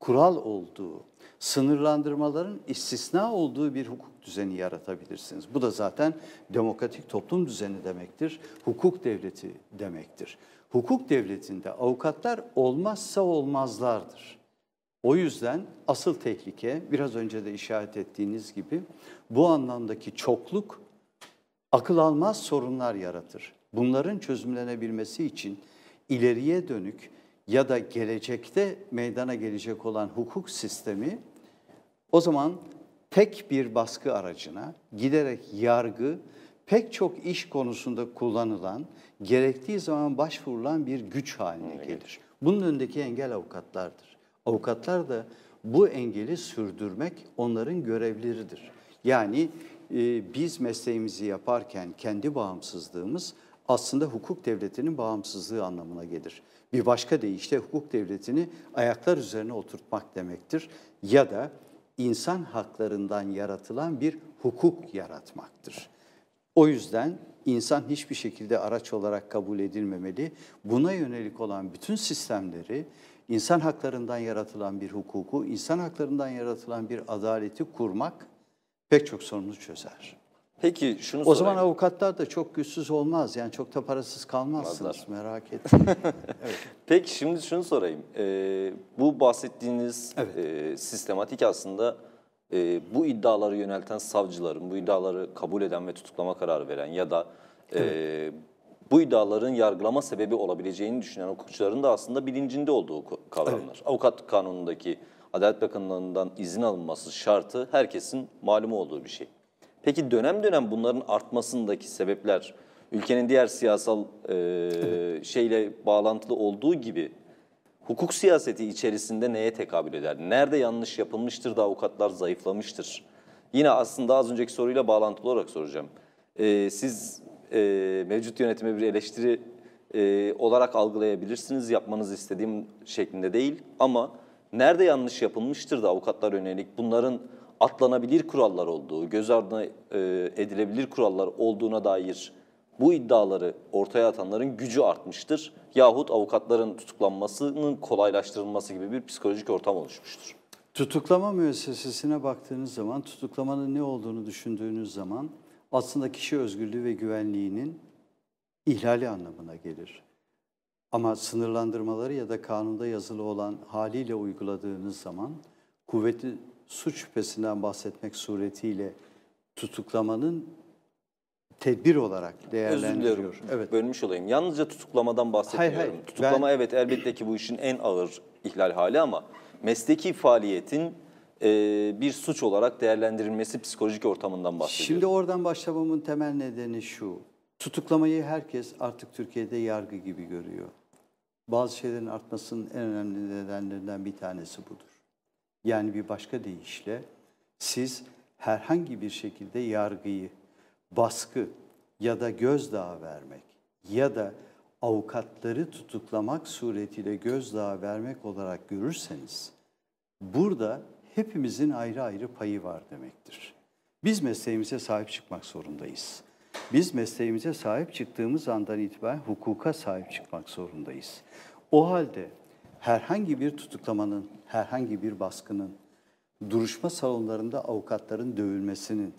kural olduğu, sınırlandırmaların istisna olduğu bir hukuk düzeni yaratabilirsiniz. Bu da zaten demokratik toplum düzeni demektir, hukuk devleti demektir. Hukuk devletinde avukatlar olmazsa olmazlardır. O yüzden asıl tehlike, biraz önce de işaret ettiğiniz gibi, bu anlamdaki çokluk akıl almaz sorunlar yaratır. Bunların çözümlenebilmesi için ileriye dönük ya da gelecekte meydana gelecek olan hukuk sistemi o zaman tek bir baskı aracına giderek yargı, pek çok iş konusunda kullanılan, gerektiği zaman başvurulan bir güç haline gelir. Bunun önündeki engel avukatlardır. Avukatlar da bu engeli sürdürmek onların görevleridir. Yani biz mesleğimizi yaparken kendi bağımsızlığımız aslında hukuk devletinin bağımsızlığı anlamına gelir. Bir başka deyişle hukuk devletini ayaklar üzerine oturtmak demektir ya da insan haklarından yaratılan bir hukuk yaratmaktır. O yüzden insan hiçbir şekilde araç olarak kabul edilmemeli. Buna yönelik olan bütün sistemleri, insan haklarından yaratılan bir hukuku, insan haklarından yaratılan bir adaleti kurmak pek çok sorunu çözer. Peki şunu sorayım. O zaman avukatlar da çok güçsüz olmaz, yani çok da parasız kalmazsınız, merak etmeyin. Evet. Peki şimdi şunu sorayım, bu bahsettiğiniz sistematik aslında bu iddiaları yönelten savcıların, bu iddiaları kabul eden ve tutuklama kararı veren ya da bu iddiaların yargılama sebebi olabileceğini düşünen hukukçuların da aslında bilincinde olduğu kavramlar. Evet. Avukat kanunundaki Adalet Bakanlığı'ndan izin alınması şartı herkesin malumu olduğu bir şey. Peki dönem dönem bunların artmasındaki sebepler ülkenin diğer siyasal şeyle bağlantılı olduğu gibi hukuk siyaseti içerisinde neye tekabül eder? Nerede yanlış yapılmıştır da avukatlar zayıflamıştır? Yine aslında az önceki soruyla bağlantılı olarak soracağım. Siz mevcut yönetime bir eleştiri olarak algılayabilirsiniz, yapmanızı istediğim şeklinde değil ama nerede yanlış yapılmıştır da avukatlar yönelik bunların atlanabilir kurallar olduğu, göz ardı edilebilir kurallar olduğuna dair bu iddiaları ortaya atanların gücü artmıştır yahut avukatların tutuklanmasının kolaylaştırılması gibi bir psikolojik ortam oluşmuştur. Tutuklama müessesesine baktığınız zaman, tutuklamanın ne olduğunu düşündüğünüz zaman aslında kişi özgürlüğü ve güvenliğinin ihlali anlamına gelir. Ama sınırlandırmaları ya da kanunda yazılı olan haliyle uyguladığınız zaman kuvvetli suç şüphesinden bahsetmek suretiyle tutuklamanın tedbir olarak değerlendiriyor. Evet. Bölmüş olayım. Yalnızca tutuklamadan bahsetmiyorum. Hayır, hayır. Tutuklama evet elbette ki bu işin en ağır ihlal hali ama mesleki faaliyetin bir suç olarak değerlendirilmesi psikolojik ortamından bahsediyorum. Şimdi oradan başlamamın temel nedeni şu. Tutuklamayı herkes artık Türkiye'de yargı gibi görüyor. Bazı şeylerin artmasının en önemli nedenlerinden bir tanesi budur. Yani bir başka deyişle siz herhangi bir şekilde yargıyı, baskı ya da gözdağı vermek ya da avukatları tutuklamak suretiyle gözdağı vermek olarak görürseniz burada hepimizin ayrı ayrı payı var demektir. Biz mesleğimize sahip çıkmak zorundayız. Biz mesleğimize sahip çıktığımız andan itibaren hukuka sahip çıkmak zorundayız. O halde herhangi bir tutuklamanın, herhangi bir baskının, duruşma salonlarında avukatların dövülmesinin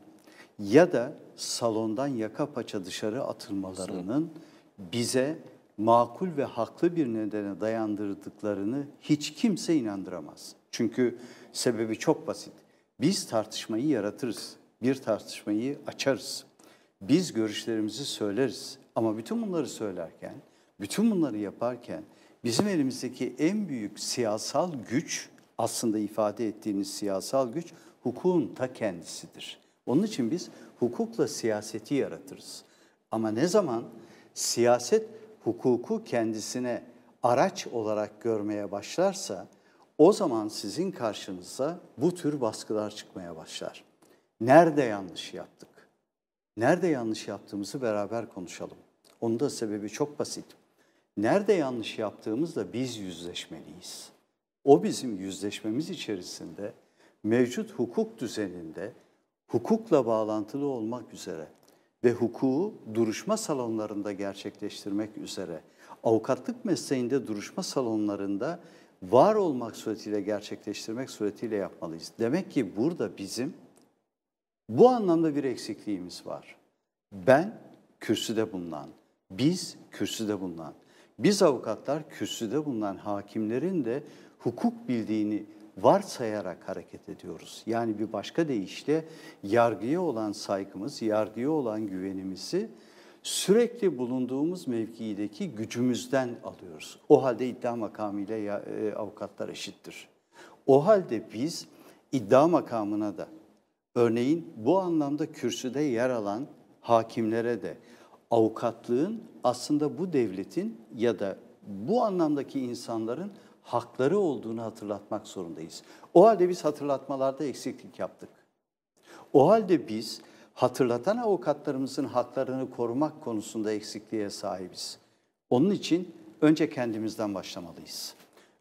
ya da salondan yaka paça dışarı atılmalarının bize makul ve haklı bir nedene dayandırdıklarını hiç kimse inandıramaz. Çünkü sebebi çok basit. Biz tartışmayı yaratırız, bir tartışmayı açarız. Biz görüşlerimizi söyleriz ama bütün bunları söylerken, bütün bunları yaparken bizim elimizdeki en büyük siyasal güç, aslında ifade ettiğimiz siyasal güç hukukun ta kendisidir. Onun için biz hukukla siyaseti yaratırız. Ama ne zaman siyaset hukuku kendisine araç olarak görmeye başlarsa o zaman sizin karşınıza bu tür baskılar çıkmaya başlar. Nerede yanlış yaptık? Nerede yanlış yaptığımızı beraber konuşalım. Onun da sebebi çok basit. Nerede yanlış yaptığımızla biz yüzleşmeliyiz. O bizim yüzleşmemiz içerisinde mevcut hukuk düzeninde hukukla bağlantılı olmak üzere ve hukuku duruşma salonlarında gerçekleştirmek üzere, avukatlık mesleğinde duruşma salonlarında var olmak suretiyle, gerçekleştirmek suretiyle yapmalıyız. Demek ki burada bizim bu anlamda bir eksikliğimiz var. Ben kürsüde bulunan, biz kürsüde bulunan, biz avukatlar kürsüde bulunan hakimlerin de hukuk bildiğini varsayarak hareket ediyoruz. Yani bir başka deyişle yargıya olan saygımız, yargıya olan güvenimizi sürekli bulunduğumuz mevkideki gücümüzden alıyoruz. O halde iddia makamıyla avukatlar eşittir. O halde biz iddia makamına da, örneğin bu anlamda kürsüde yer alan hakimlere de avukatlığın aslında bu devletin ya da bu anlamdaki insanların hakları olduğunu hatırlatmak zorundayız. O halde biz hatırlatmalarda eksiklik yaptık. O halde biz hatırlatan avukatlarımızın haklarını korumak konusunda eksikliğe sahibiz. Onun için önce kendimizden başlamalıyız.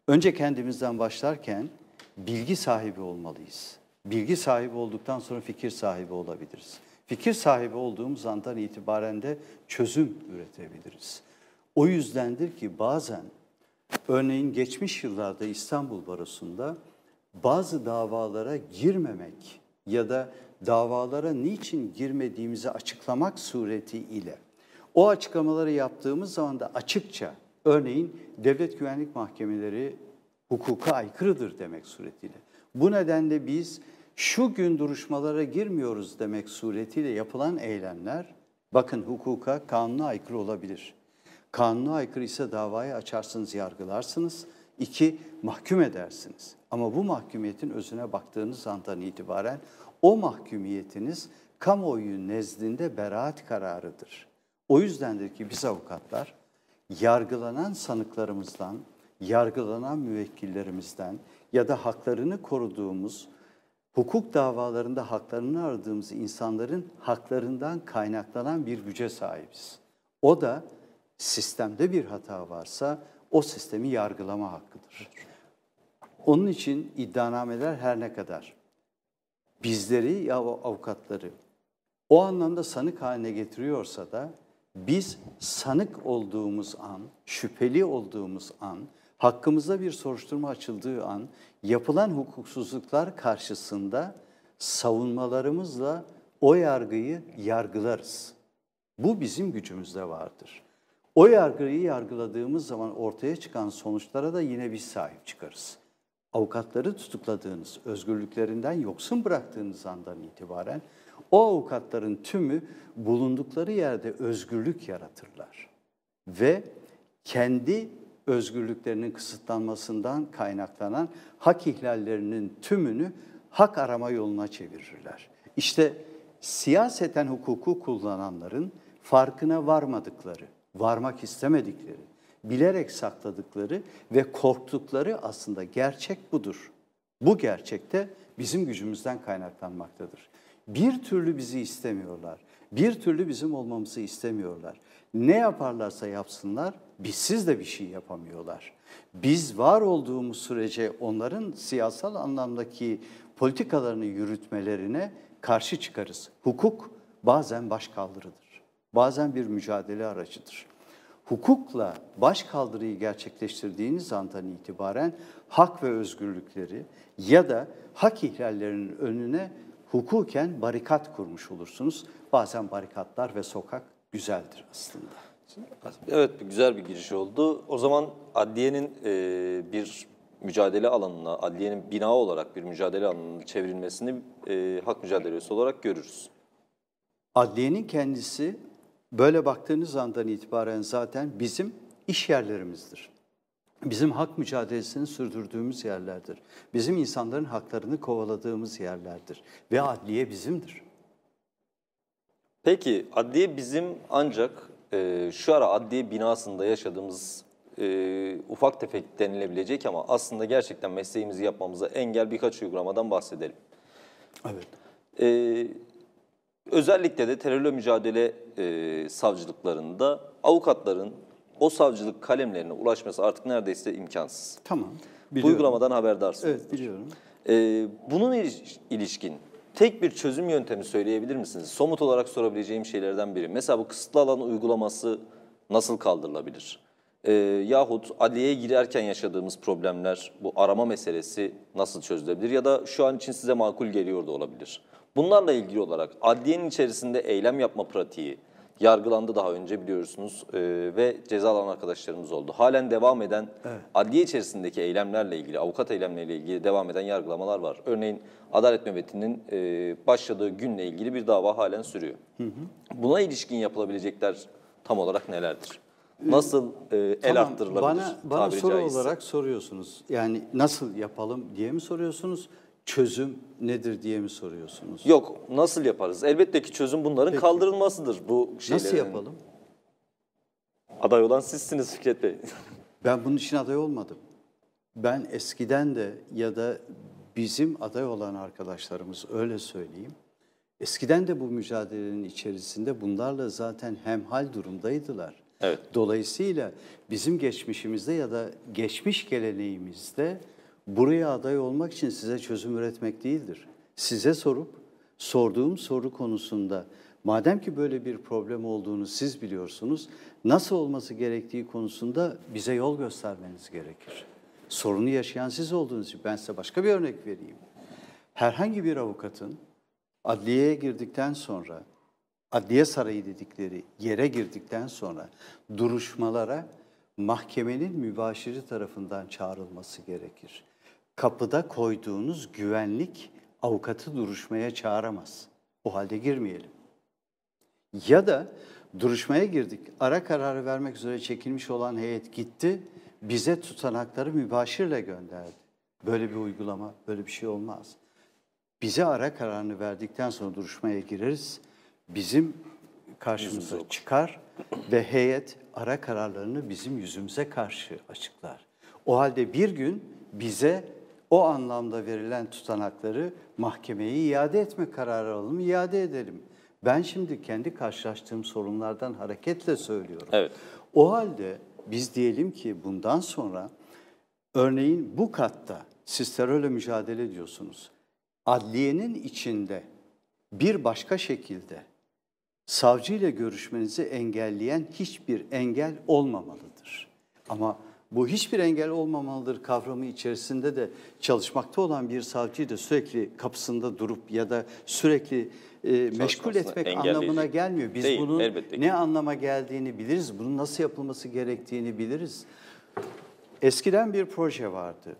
Önce kendimizden başlarken bilgi sahibi olmalıyız. Bilgi sahibi olduktan sonra fikir sahibi olabiliriz. Fikir sahibi olduğumuz andan itibaren de çözüm üretebiliriz. O yüzdendir ki bazen, örneğin geçmiş yıllarda İstanbul Barosu'nda bazı davalara girmemek ya da davalara niçin girmediğimizi açıklamak suretiyle o açıklamaları yaptığımız zaman da açıkça, örneğin devlet güvenlik mahkemeleri hukuka aykırıdır demek suretiyle, bu nedenle biz şu gün duruşmalara girmiyoruz demek suretiyle yapılan eylemler, bakın, hukuka, kanuna aykırı olabilir. Kanuna aykırı ise davayı açarsınız, yargılarsınız. İki, mahkum edersiniz. Ama bu mahkumiyetin özüne baktığınız andan itibaren o mahkumiyetiniz kamuoyu nezdinde beraat kararıdır. O yüzdendir ki biz avukatlar yargılanan sanıklarımızdan, yargılanan müvekkillerimizden ya da haklarını koruduğumuz, hukuk davalarında haklarını aradığımız insanların haklarından kaynaklanan bir güce sahibiz. O da sistemde bir hata varsa o sistemi yargılama hakkıdır. Onun için iddianameler her ne kadar bizleri ya avukatları o anlamda sanık haline getiriyorsa da biz sanık olduğumuz an, şüpheli olduğumuz an, hakkımızda bir soruşturma açıldığı an yapılan hukuksuzluklar karşısında savunmalarımızla o yargıyı yargılarız. Bu bizim gücümüzde vardır. O yargıyı yargıladığımız zaman ortaya çıkan sonuçlara da yine biz sahip çıkarız. Avukatları tutukladığınız, özgürlüklerinden yoksun bıraktığınız andan itibaren o avukatların tümü bulundukları yerde özgürlük yaratırlar. Ve kendi özgürlüklerinin kısıtlanmasından kaynaklanan hak ihlallerinin tümünü hak arama yoluna çevirirler. İşte siyaseten hukuku kullananların farkına varmadıkları, varmak istemedikleri, bilerek sakladıkları ve korktukları aslında gerçek budur. Bu gerçekte bizim gücümüzden kaynaklanmaktadır. Bir türlü bizi istemiyorlar, bir türlü bizim olmamızı istemiyorlar. Ne yaparlarsa yapsınlar, bizsiz de bir şey yapamıyorlar. Biz var olduğumuz sürece onların siyasal anlamdaki politikalarını yürütmelerine karşı çıkarız. Hukuk bazen başkaldırıdır, bazen bir mücadele aracıdır. Hukukla başkaldırıyı gerçekleştirdiğiniz andan itibaren hak ve özgürlükleri ya da hak ihlallerinin önüne hukuken barikat kurmuş olursunuz. Bazen barikatlar ve sokak güzeldir aslında. Evet, güzel bir giriş oldu. O zaman adliyenin bir mücadele alanına, adliyenin bina olarak bir mücadele alanına çevrilmesini hak mücadelesi olarak görürüz. Adliyenin kendisi böyle baktığınız andan itibaren zaten bizim iş yerlerimizdir. Bizim hak mücadelesini sürdürdüğümüz yerlerdir. Bizim insanların haklarını kovaladığımız yerlerdir. Ve adliye bizimdir. Peki, adliye bizim ancak şu ara adliye binasında yaşadığımız ufak tefek denilebilecek ama aslında gerçekten mesleğimizi yapmamıza engel birkaç uygulamadan bahsedelim. Evet. Özellikle de terörle mücadele savcılıklarında avukatların o savcılık kalemlerine ulaşması artık neredeyse imkansız. Tamam. bu uygulamadan haberdarsınız. Evet, biliyorum. Bunun ilişkin tek bir çözüm yöntemi söyleyebilir misiniz? Somut olarak sorabileceğim şeylerden biri. Mesela bu kısıtlı alan uygulaması nasıl kaldırılabilir? Yahut adliyeye girerken yaşadığımız problemler, bu arama meselesi nasıl çözülebilir? Ya da şu an için size makul geliyor da olabilir. Bunlarla ilgili olarak adliyenin içerisinde eylem yapma pratiği yargılandı daha önce biliyorsunuz ve cezalan arkadaşlarımız oldu. Halen devam eden adliye içerisindeki eylemlerle ilgili, avukat eylemleriyle ilgili devam eden yargılamalar var. Örneğin adalet nöbetinin başladığı günle ilgili bir dava halen sürüyor. Buna ilişkin yapılabilecekler tam olarak nelerdir? Nasıl el arttırılabilir? Bana soru olarak soruyorsunuz. Yani nasıl yapalım diye mi soruyorsunuz? Çözüm nedir diye mi soruyorsunuz? Yok, nasıl yaparız? Elbette ki çözüm bunların kaldırılmasıdır. Bu şeylerin. Nasıl yapalım? Aday olan sizsiniz Fikret Bey. Ben bunun için aday olmadım. Ben eskiden de ya da bizim aday olan arkadaşlarımız öyle söyleyeyim. Eskiden de bu mücadelenin içerisinde bunlarla zaten hemhal durumdaydılar. Evet. Dolayısıyla bizim geçmişimizde ya da geçmiş geleneğimizde buraya aday olmak için size çözüm üretmek değildir. Size sorup, sorduğum soru konusunda madem ki böyle bir problem olduğunu siz biliyorsunuz, nasıl olması gerektiği konusunda bize yol göstermeniz gerekir. Sorunu yaşayan siz olduğunuz için ben size başka bir örnek vereyim. Herhangi bir avukatın adliyeye girdikten sonra, adliye sarayı dedikleri yere girdikten sonra duruşmalara mahkemenin mübaşiri tarafından çağrılması gerekir. Kapıda koyduğunuz güvenlik avukatı duruşmaya çağıramaz. O halde girmeyelim. Ya da duruşmaya girdik, ara kararı vermek üzere çekilmiş olan heyet gitti, bize tutanakları mübaşirle gönderdi. Böyle bir uygulama, böyle bir şey olmaz. Bize ara kararını verdikten sonra duruşmaya gireriz, bizim karşımıza çıkar ve heyet ara kararlarını bizim yüzümüze karşı açıklar. O halde bir gün bize o anlamda verilen tutanakları mahkemeye iade etme kararı alalım, iade edelim. Ben şimdi kendi karşılaştığım sorunlardan hareketle söylüyorum. Evet. O halde biz diyelim ki bundan sonra örneğin bu katta siz terörle mücadele ediyorsunuz. Adliyenin içinde bir başka şekilde savcıyla görüşmenizi engelleyen hiçbir engel olmamalıdır. Ama bu hiçbir engel olmamalıdır kavramı içerisinde de çalışmakta olan bir savcıyı da sürekli kapısında durup ya da sürekli meşgul etmek anlamına gelmiyor. Biz değil, bunun ne anlama geldiğini biliriz, bunun nasıl yapılması gerektiğini biliriz. Eskiden bir proje vardı.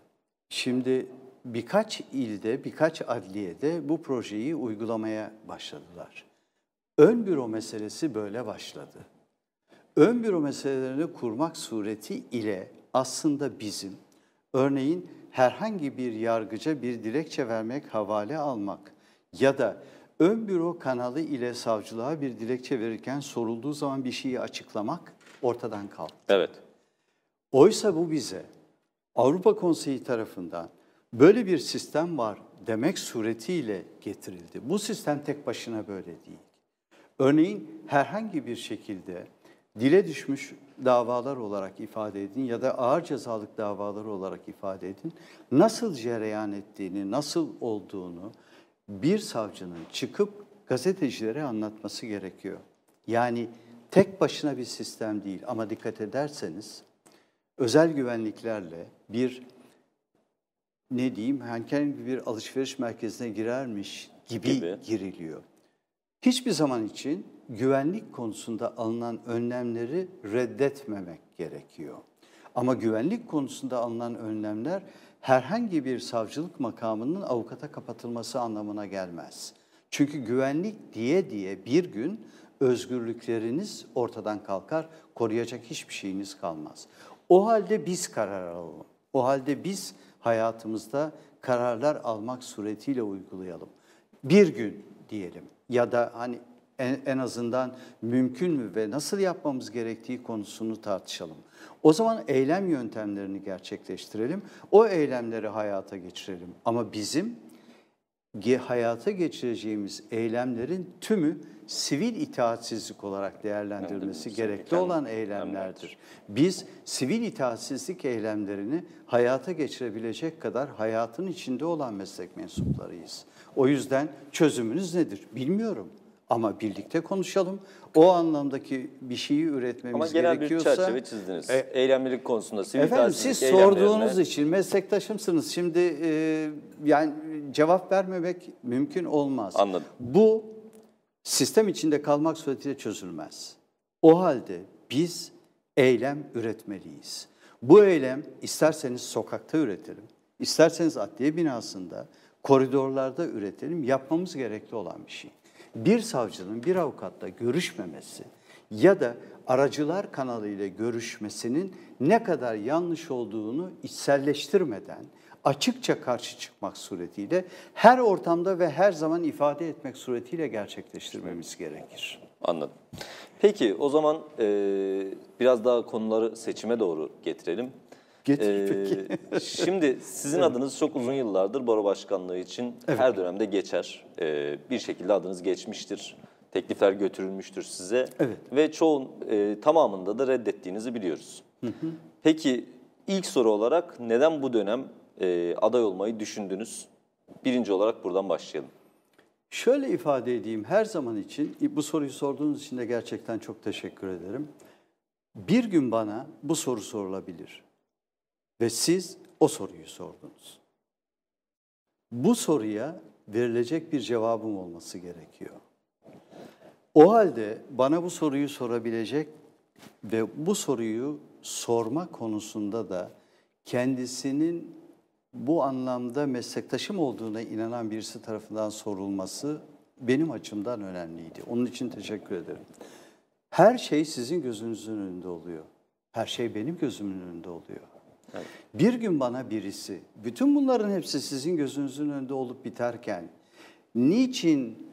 Şimdi birkaç ilde, birkaç adliyede bu projeyi uygulamaya başladılar. Ön büro meselesi böyle başladı. Ön büro meselelerini kurmak sureti ile aslında bizim, örneğin herhangi bir yargıca bir dilekçe vermek, havale almak ya da ön büro kanalı ile savcılığa bir dilekçe verirken sorulduğu zaman bir şeyi açıklamak ortadan kalktı. Evet. Oysa bu bize Avrupa Konseyi tarafından böyle bir sistem var demek suretiyle getirildi. Bu sistem tek başına böyle değil. Örneğin herhangi bir şekilde dile düşmüş davalar olarak ifade edin ya da ağır cezalık davalar olarak ifade edin. Nasıl cereyan ettiğini, nasıl olduğunu bir savcının çıkıp gazetecilere anlatması gerekiyor. Yani tek başına bir sistem değil ama dikkat ederseniz özel güvenliklerle bir ne diyeyim herhangi bir alışveriş merkezine girermiş gibi giriliyor. Hiçbir zaman için güvenlik konusunda alınan önlemleri reddetmemek gerekiyor. Ama güvenlik konusunda alınan önlemler herhangi bir savcılık makamının avukata kapatılması anlamına gelmez. Çünkü güvenlik diye bir gün özgürlükleriniz ortadan kalkar, koruyacak hiçbir şeyiniz kalmaz. O halde biz karar alalım. O halde biz hayatımızda kararlar almak suretiyle uygulayalım. Bir gün diyelim. Ya da hani en azından mümkün mü ve nasıl yapmamız gerektiği konusunu tartışalım. O zaman eylem yöntemlerini gerçekleştirelim. O eylemleri hayata geçirelim. Ama bizim hayata geçireceğimiz eylemlerin tümü sivil itaatsizlik olarak değerlendirilmesi gerekli olan eylemlerdir. Biz sivil itaatsizlik eylemlerini hayata geçirebilecek kadar hayatın içinde olan meslek mensuplarıyız. O yüzden çözümünüz nedir bilmiyorum. Ama birlikte konuşalım. O anlamdaki bir şeyi üretmemiz gerekiyorsa... Ama genel bir çerçeve çizdiniz. Eylemlilik konusunda, sivil itaatsizlik siz sorduğunuz için meslektaşımsınız. Şimdi yani cevap vermemek mümkün olmaz. Anladım. Bu sistem içinde kalmak suretiyle çözülmez. O halde biz eylem üretmeliyiz. Bu eylem isterseniz sokakta üretelim, isterseniz adliye binasında, koridorlarda üretelim. Yapmamız gerekli olan bir şey. Bir savcının bir avukatla görüşmemesi ya da aracılar kanalıyla görüşmesinin ne kadar yanlış olduğunu içselleştirmeden açıkça karşı çıkmak suretiyle her ortamda ve her zaman ifade etmek suretiyle gerçekleştirmemiz gerekir. Anladım. Peki o zaman biraz daha konuları seçime doğru getirelim. Şimdi sizin adınız çok uzun yıllardır baro başkanlığı için her dönemde geçer. Bir şekilde adınız geçmiştir. Teklifler götürülmüştür size. Ve çoğun tamamında da reddettiğinizi biliyoruz. Peki ilk soru olarak neden bu dönem aday olmayı düşündünüz? Birinci olarak buradan başlayalım. Şöyle ifade edeyim, her zaman için bu soruyu sorduğunuz için de gerçekten çok teşekkür ederim. Bir gün bana bu soru sorulabilir. Ve siz o soruyu sordunuz. Bu soruya verilecek bir cevabım olması gerekiyor. O halde bana bu soruyu sorabilecek ve bu soruyu sorma konusunda da kendisinin bu anlamda meslektaşım olduğuna inanan birisi tarafından sorulması benim açımdan önemliydi. Onun için teşekkür ederim. Her şey sizin gözünüzün önünde oluyor. Her şey benim gözümün önünde oluyor. Evet. Bir gün bana birisi, bütün bunların hepsi sizin gözünüzün önünde olup biterken niçin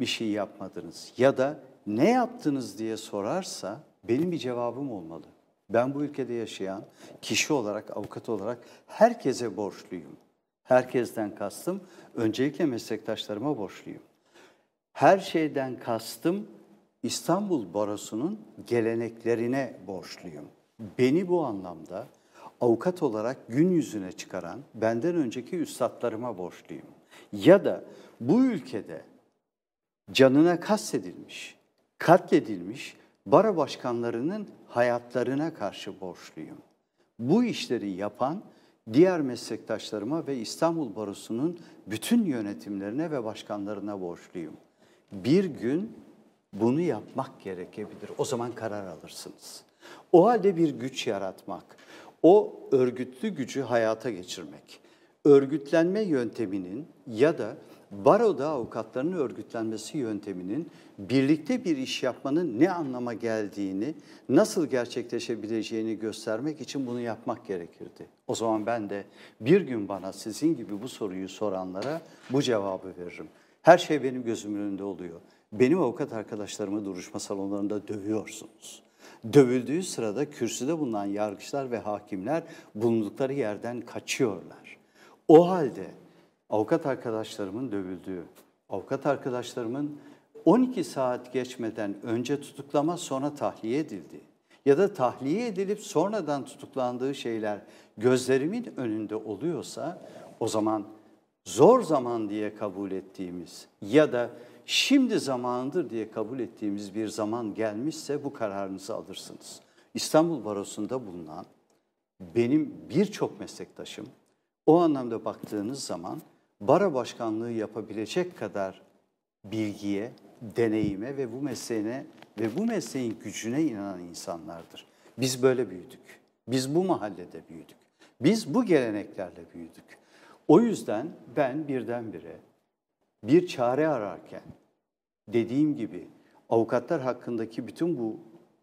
bir şey yapmadınız ya da ne yaptınız diye sorarsa benim bir cevabım olmalı. Ben bu ülkede yaşayan kişi olarak, avukat olarak herkese borçluyum. Herkesten kastım, öncelikle meslektaşlarıma borçluyum. Her şeyden kastım, İstanbul Barosu'nun geleneklerine borçluyum. Beni bu anlamda avukat olarak gün yüzüne çıkaran benden önceki üstadlarıma borçluyum. Ya da bu ülkede canına kastedilmiş, katledilmiş baro başkanlarının hayatlarına karşı borçluyum. Bu işleri yapan diğer meslektaşlarıma ve İstanbul Barosu'nun bütün yönetimlerine ve başkanlarına borçluyum. Bir gün bunu yapmak gerekebilir. O zaman karar alırsınız. O halde bir güç yaratmak, o örgütlü gücü hayata geçirmek, örgütlenme yönteminin ya da baroda avukatların örgütlenmesi yönteminin birlikte bir iş yapmanın ne anlama geldiğini, nasıl gerçekleşebileceğini göstermek için bunu yapmak gerekirdi. O zaman ben de bir gün bana sizin gibi bu soruyu soranlara bu cevabı veririm. Her şey benim gözümün önünde oluyor. Benim avukat arkadaşlarımı duruşma salonlarında dövüyorsunuz. Dövüldüğü sırada kürsüde bulunan yargıçlar ve hakimler bulundukları yerden kaçıyorlar. O halde avukat arkadaşlarımın dövüldüğü, avukat arkadaşlarımın 12 saat geçmeden önce tutuklama sonra tahliye edildiği ya da tahliye edilip sonradan tutuklandığı şeyler gözlerimin önünde oluyorsa o zaman zor zaman diye kabul ettiğimiz ya da şimdi zamandır diye kabul ettiğimiz bir zaman gelmişse bu kararınızı alırsınız. İstanbul Barosu'nda bulunan benim birçok meslektaşım o anlamda baktığınız zaman baro başkanlığı yapabilecek kadar bilgiye, deneyime ve bu mesleğine ve bu mesleğin gücüne inanan insanlardır. Biz böyle büyüdük. Biz bu mahallede büyüdük. Biz bu geleneklerle büyüdük. O yüzden ben birdenbire bir çare ararken dediğim gibi avukatlar hakkındaki bütün bu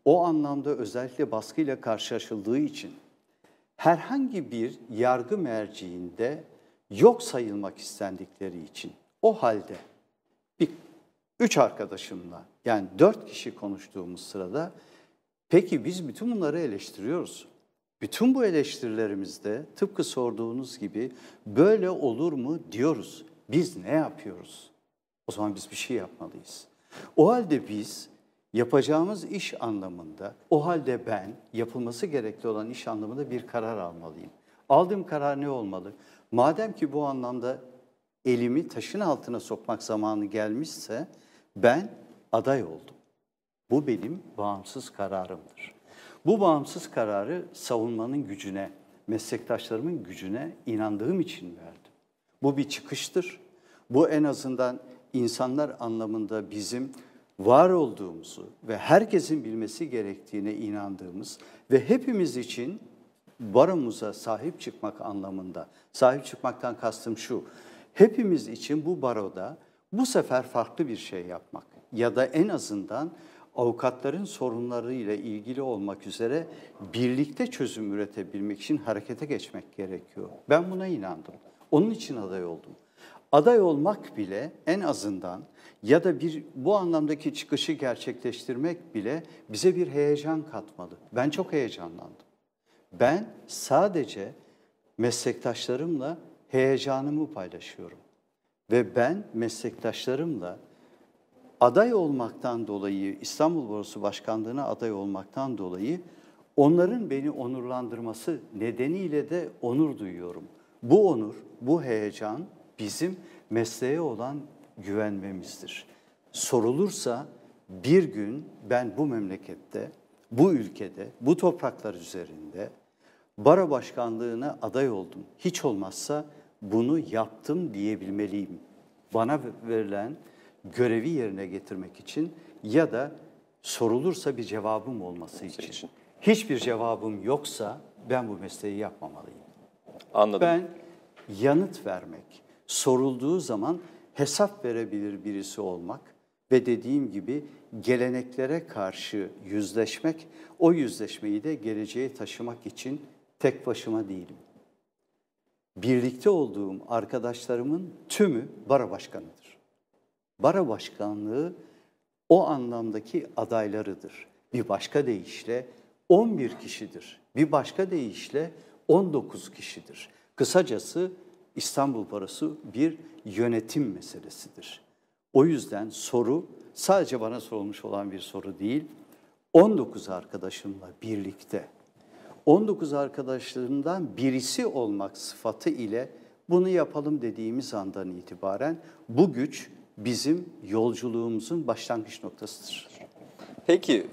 o anlamda özellikle baskıyla karşılaşıldığı için herhangi bir yargı merciinde yok sayılmak istendikleri için o halde üç arkadaşımla yani 4 kişi konuştuğumuz sırada peki biz bütün bunları eleştiriyoruz. Bütün bu eleştirilerimizde tıpkı sorduğunuz gibi böyle olur mu diyoruz. Biz ne yapıyoruz? O zaman biz bir şey yapmalıyız. O halde biz yapacağımız iş anlamında, o halde ben yapılması gerekli olan iş anlamında bir karar almalıyım. Aldığım karar ne olmalı? Madem ki bu anlamda elimi taşın altına sokmak zamanı gelmişse ben aday oldum. Bu benim bağımsız kararımdır. Bu bağımsız kararı savunmanın gücüne, meslektaşlarımın gücüne inandığım için verdim. Bu bir çıkıştır. Bu en azından insanlar anlamında bizim var olduğumuzu ve herkesin bilmesi gerektiğine inandığımız ve hepimiz için baromuza sahip çıkmak anlamında, sahip çıkmaktan kastım şu, hepimiz için bu baroda bu sefer farklı bir şey yapmak ya da en azından avukatların sorunlarıyla ilgili olmak üzere birlikte çözüm üretebilmek için harekete geçmek gerekiyor. Ben buna inandım. Onun için aday oldum. Aday olmak bile en azından ya da bu anlamdaki çıkışı gerçekleştirmek bile bize bir heyecan katmalı. Ben çok heyecanlandım. Ben sadece meslektaşlarımla heyecanımı paylaşıyorum. Ve ben meslektaşlarımla aday olmaktan dolayı, İstanbul Barosu Başkanlığı'na aday olmaktan dolayı onların beni onurlandırması nedeniyle de onur duyuyorum. Bu onur, bu heyecan bizim mesleğe olan güvenmemizdir. Sorulursa bir gün ben bu memlekette, bu ülkede, bu topraklar üzerinde baro başkanlığına aday oldum. Hiç olmazsa bunu yaptım diyebilmeliyim. Bana verilen görevi yerine getirmek için ya da sorulursa bir cevabım olması için. Hiçbir cevabım yoksa ben bu mesleği yapmamalıyım. Anladım. Ben yanıt vermek, sorulduğu zaman hesap verebilir birisi olmak ve dediğim gibi geleneklere karşı yüzleşmek, o yüzleşmeyi de geleceğe taşımak için tek başıma değilim. Birlikte olduğum arkadaşlarımın tümü baro başkanıdır. Baro başkanlığı o anlamdaki adaylarıdır. Bir başka deyişle 11 kişidir. Bir başka deyişle 19 kişidir. Kısacası İstanbul Barosu bir yönetim meselesidir. O yüzden soru sadece bana sorulmuş olan bir soru değil. 19 arkadaşımla birlikte, 19 arkadaşlarımdan birisi olmak sıfatı ile bunu yapalım dediğimiz andan itibaren bu güç bizim yolculuğumuzun başlangıç noktasıdır. Peki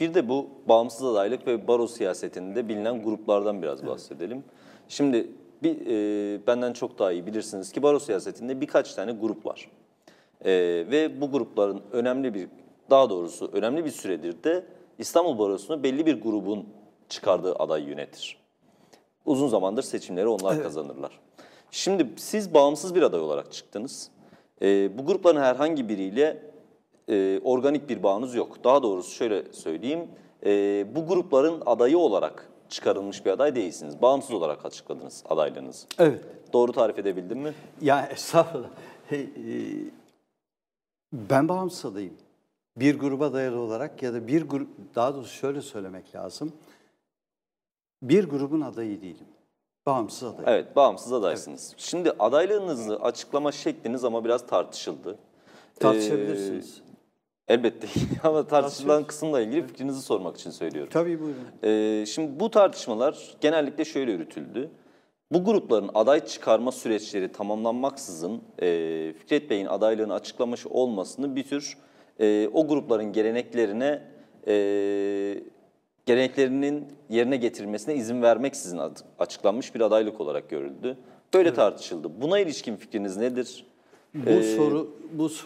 bir de bu bağımsız adaylık ve baro siyasetinde bilinen gruplardan biraz bahsedelim. Evet. Şimdi benden çok daha iyi bilirsiniz ki baro siyasetinde birkaç tane grup var. Ve bu grupların önemli bir süredir de İstanbul Barosu'nu belli bir grubun çıkardığı aday yönetir. Uzun zamandır seçimleri onlar kazanırlar. Şimdi siz bağımsız bir aday olarak çıktınız. Bu grupların herhangi biriyle organik bir bağınız yok. Daha doğrusu şöyle söyleyeyim, bu grupların adayı olarak çıkarılmış bir aday değilsiniz. Bağımsız olarak açıkladınız adaylığınızı. Evet. Doğru tarif edebildim mi? Ya estağfurullah. Ben bağımsız adayım. Bir gruba dayalı olarak ya da bir grup, daha doğrusu şöyle söylemek lazım. Bir grubun adayı değilim. Bağımsız aday. Evet, bağımsız adaysınız. Evet. Şimdi adaylığınızı açıklama şekliniz ama biraz tartışıldı. Tartışabilirsiniz. Elbette ama tartışılan kısımla ilgili fikrinizi sormak için söylüyorum. Tabii buyurun. Şimdi bu tartışmalar genellikle şöyle yürütüldü. Bu grupların aday çıkarma süreçleri tamamlanmaksızın Fikret Bey'in adaylığını açıklamış olmasını bir tür o grupların geleneklerinin yerine getirilmesine izin vermeksizin açıklanmış bir adaylık olarak görüldü. Böyle tartışıldı. Buna ilişkin fikriniz nedir? Bu soru...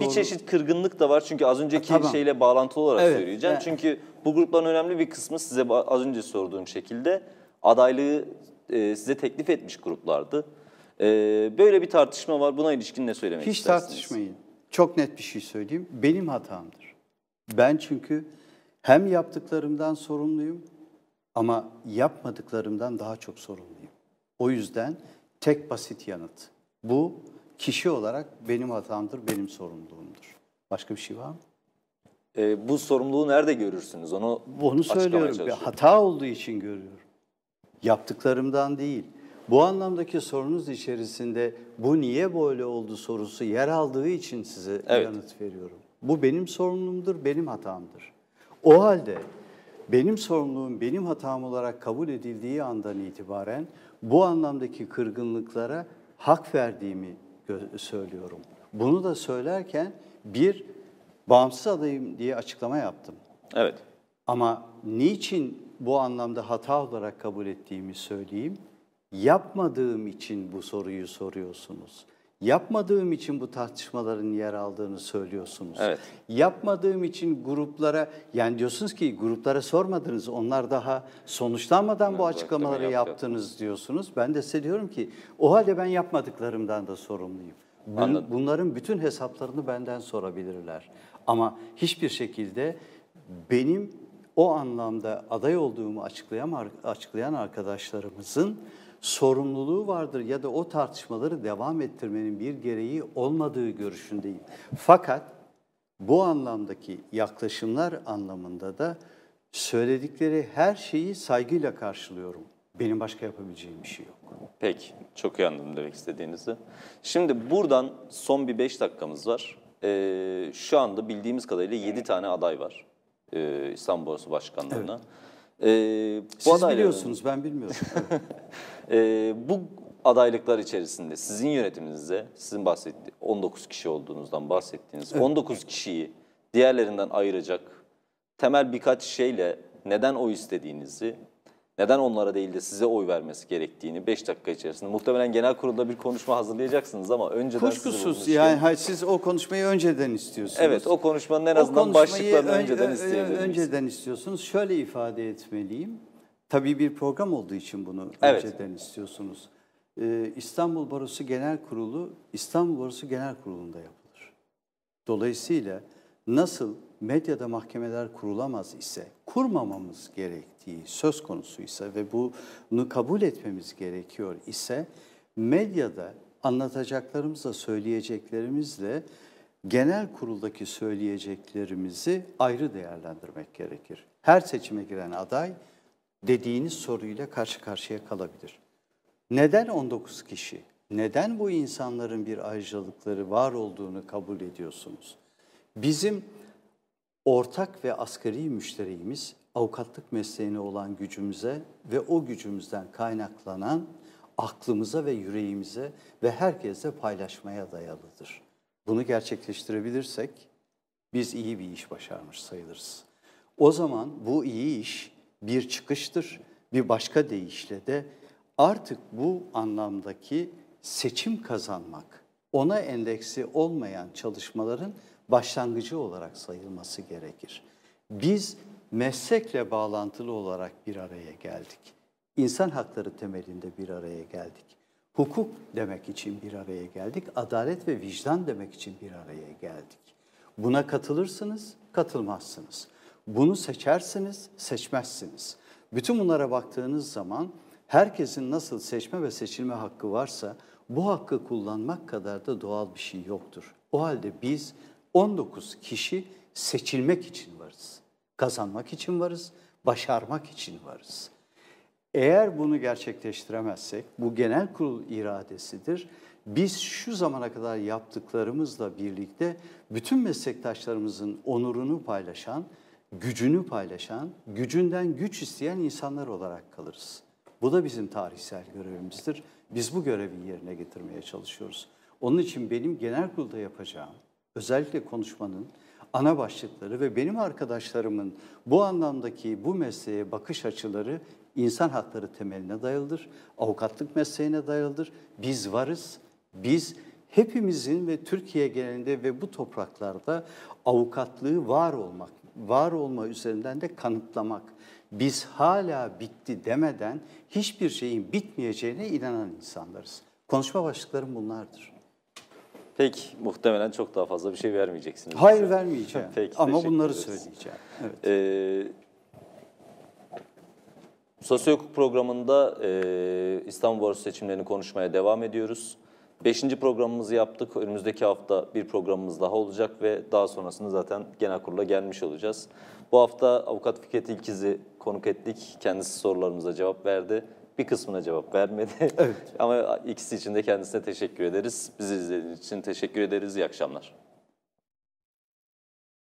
Bir çeşit kırgınlık da var çünkü az önceki şeyle bağlantılı olarak söyleyeceğim. Yani. Çünkü bu grupların önemli bir kısmı size az önce sorduğum şekilde adaylığı size teklif etmiş gruplardı. Böyle bir tartışma var. Buna ilişkin ne söylemek istersiniz? Hiç tartışmayın. Çok net bir şey söyleyeyim. Benim hatamdır. Ben çünkü hem yaptıklarımdan sorumluyum ama yapmadıklarımdan daha çok sorumluyum. O yüzden tek basit yanıt. Bu kişi olarak benim hatamdır, benim sorumluluğumdur. Başka bir şey var mı? Bu sorumluluğu nerede görürsünüz? Onu söylüyorum. Hata olduğu için görüyorum. Yaptıklarımdan değil. Bu anlamdaki sorunuz içerisinde bu niye böyle oldu sorusu yer aldığı için size yanıt veriyorum. Bu benim sorumluluğumdur, benim hatamdır. O halde benim sorumluluğum, benim hatam olarak kabul edildiği andan itibaren bu anlamdaki kırgınlıklara hak verdiğimi söylüyorum. Bunu da söylerken bir bağımsız adayım diye açıklama yaptım. Evet. Ama niçin bu anlamda hata olarak kabul ettiğimi söyleyeyim. Yapmadığım için bu soruyu soruyorsunuz. Yapmadığım için bu tartışmaların yer aldığını söylüyorsunuz. Evet. Yapmadığım için gruplara, yani diyorsunuz ki gruplara sormadınız, onlar daha sonuçlanmadan bu açıklamaları yaptınız diyorsunuz. Ben de size diyorum ki o halde ben yapmadıklarımdan da sorumluyum. Bunların bütün hesaplarını benden sorabilirler. Ama hiçbir şekilde benim o anlamda aday olduğumu açıklayan arkadaşlarımızın sorumluluğu vardır ya da o tartışmaları devam ettirmenin bir gereği olmadığı görüşündeyim. Fakat bu anlamdaki yaklaşımlar anlamında da söyledikleri her şeyi saygıyla karşılıyorum. Benim başka yapabileceğim bir şey yok. Peki, çok iyi anladım demek istediğinizi. Şimdi buradan son bir 5 dakikamız var. Şu anda bildiğimiz kadarıyla 7 tane aday var İstanbul Barosu Başkanlığı'na. Evet. Siz biliyorsunuz, ben bilmiyorum. Bu adaylıklar içerisinde sizin yönetiminizde, sizin 19 kişi olduğunuzdan bahsettiğiniz 19 kişiyi diğerlerinden ayıracak temel birkaç şeyle neden oy istediğinizi, neden onlara değil de size oy vermesi gerektiğini 5 dakika içerisinde muhtemelen genel kurulda bir konuşma hazırlayacaksınız ama önceden... Kuşkusuz, yani siz o konuşmayı önceden istiyorsunuz. Evet, o konuşmanın en azından başlıklarını önceden isteyebiliriz. Önceden istiyorsunuz. Şöyle ifade etmeliyim. Tabii bir program olduğu için bunu önceden istiyorsunuz. İstanbul Barosu Genel Kurulu, İstanbul Barosu Genel Kurulu'nda yapılır. Dolayısıyla nasıl medyada mahkemeler kurulamaz ise, kurmamamız gerektiği söz konusu ise ve bunu kabul etmemiz gerekiyor ise, medyada anlatacaklarımızla, söyleyeceklerimizle genel kuruldaki söyleyeceklerimizi ayrı değerlendirmek gerekir. Her seçime giren aday dediğiniz soruyla karşı karşıya kalabilir. Neden 19 kişi? Neden bu insanların bir ayrıcalıkları var olduğunu kabul ediyorsunuz? Bizim ortak ve asgari müşterimiz avukatlık mesleğine olan gücümüze ve o gücümüzden kaynaklanan aklımıza ve yüreğimize ve herkese paylaşmaya dayalıdır. Bunu gerçekleştirebilirsek biz iyi bir iş başarmış sayılırız. O zaman bu iyi iş bir çıkıştır. Bir başka deyişle de artık bu anlamdaki seçim kazanmak, ona endeksi olmayan çalışmaların başlangıcı olarak sayılması gerekir. Biz meslekle bağlantılı olarak bir araya geldik. İnsan hakları temelinde bir araya geldik. Hukuk demek için bir araya geldik. Adalet ve vicdan demek için bir araya geldik. Buna katılırsınız, katılmazsınız. Bunu seçersiniz, seçmezsiniz. Bütün bunlara baktığınız zaman herkesin nasıl seçme ve seçilme hakkı varsa bu hakkı kullanmak kadar da doğal bir şey yoktur. O halde biz 19 kişi seçilmek için varız, kazanmak için varız, başarmak için varız. Eğer bunu gerçekleştiremezsek, bu genel kurul iradesidir, biz şu zamana kadar yaptıklarımızla birlikte bütün meslektaşlarımızın onurunu paylaşan, gücünü paylaşan, gücünden güç isteyen insanlar olarak kalırız. Bu da bizim tarihsel görevimizdir. Biz bu görevi yerine getirmeye çalışıyoruz. Onun için benim genel kurulda yapacağım, özellikle konuşmanın ana başlıkları ve benim arkadaşlarımın bu anlamdaki bu mesleğe bakış açıları insan hakları temeline dayalıdır, avukatlık mesleğine dayalıdır. Biz varız, biz hepimizin ve Türkiye genelinde ve bu topraklarda avukatlığı var olma üzerinden de kanıtlamak. Biz hala bitti demeden hiçbir şeyin bitmeyeceğine inanan insanlarız. Konuşma başlıklarım bunlardır. Peki, muhtemelen çok daha fazla bir şey vermeyeceksiniz. Hayır, size vermeyeceğim. Peki, ama bunları söyleyeceğim. Evet. Sosyo Hukuk programında İstanbul Barosu seçimlerini konuşmaya devam ediyoruz. 5. programımızı yaptık. Önümüzdeki hafta bir programımız daha olacak ve daha sonrasında zaten genel kurula gelmiş olacağız. Bu hafta Avukat Fikret İlkiz'i konuk ettik. Kendisi sorularımıza cevap verdi. Bir kısmına cevap vermedi. Evet. Ama ikisi için de kendisine teşekkür ederiz. Bizi izlediğiniz için teşekkür ederiz. İyi akşamlar.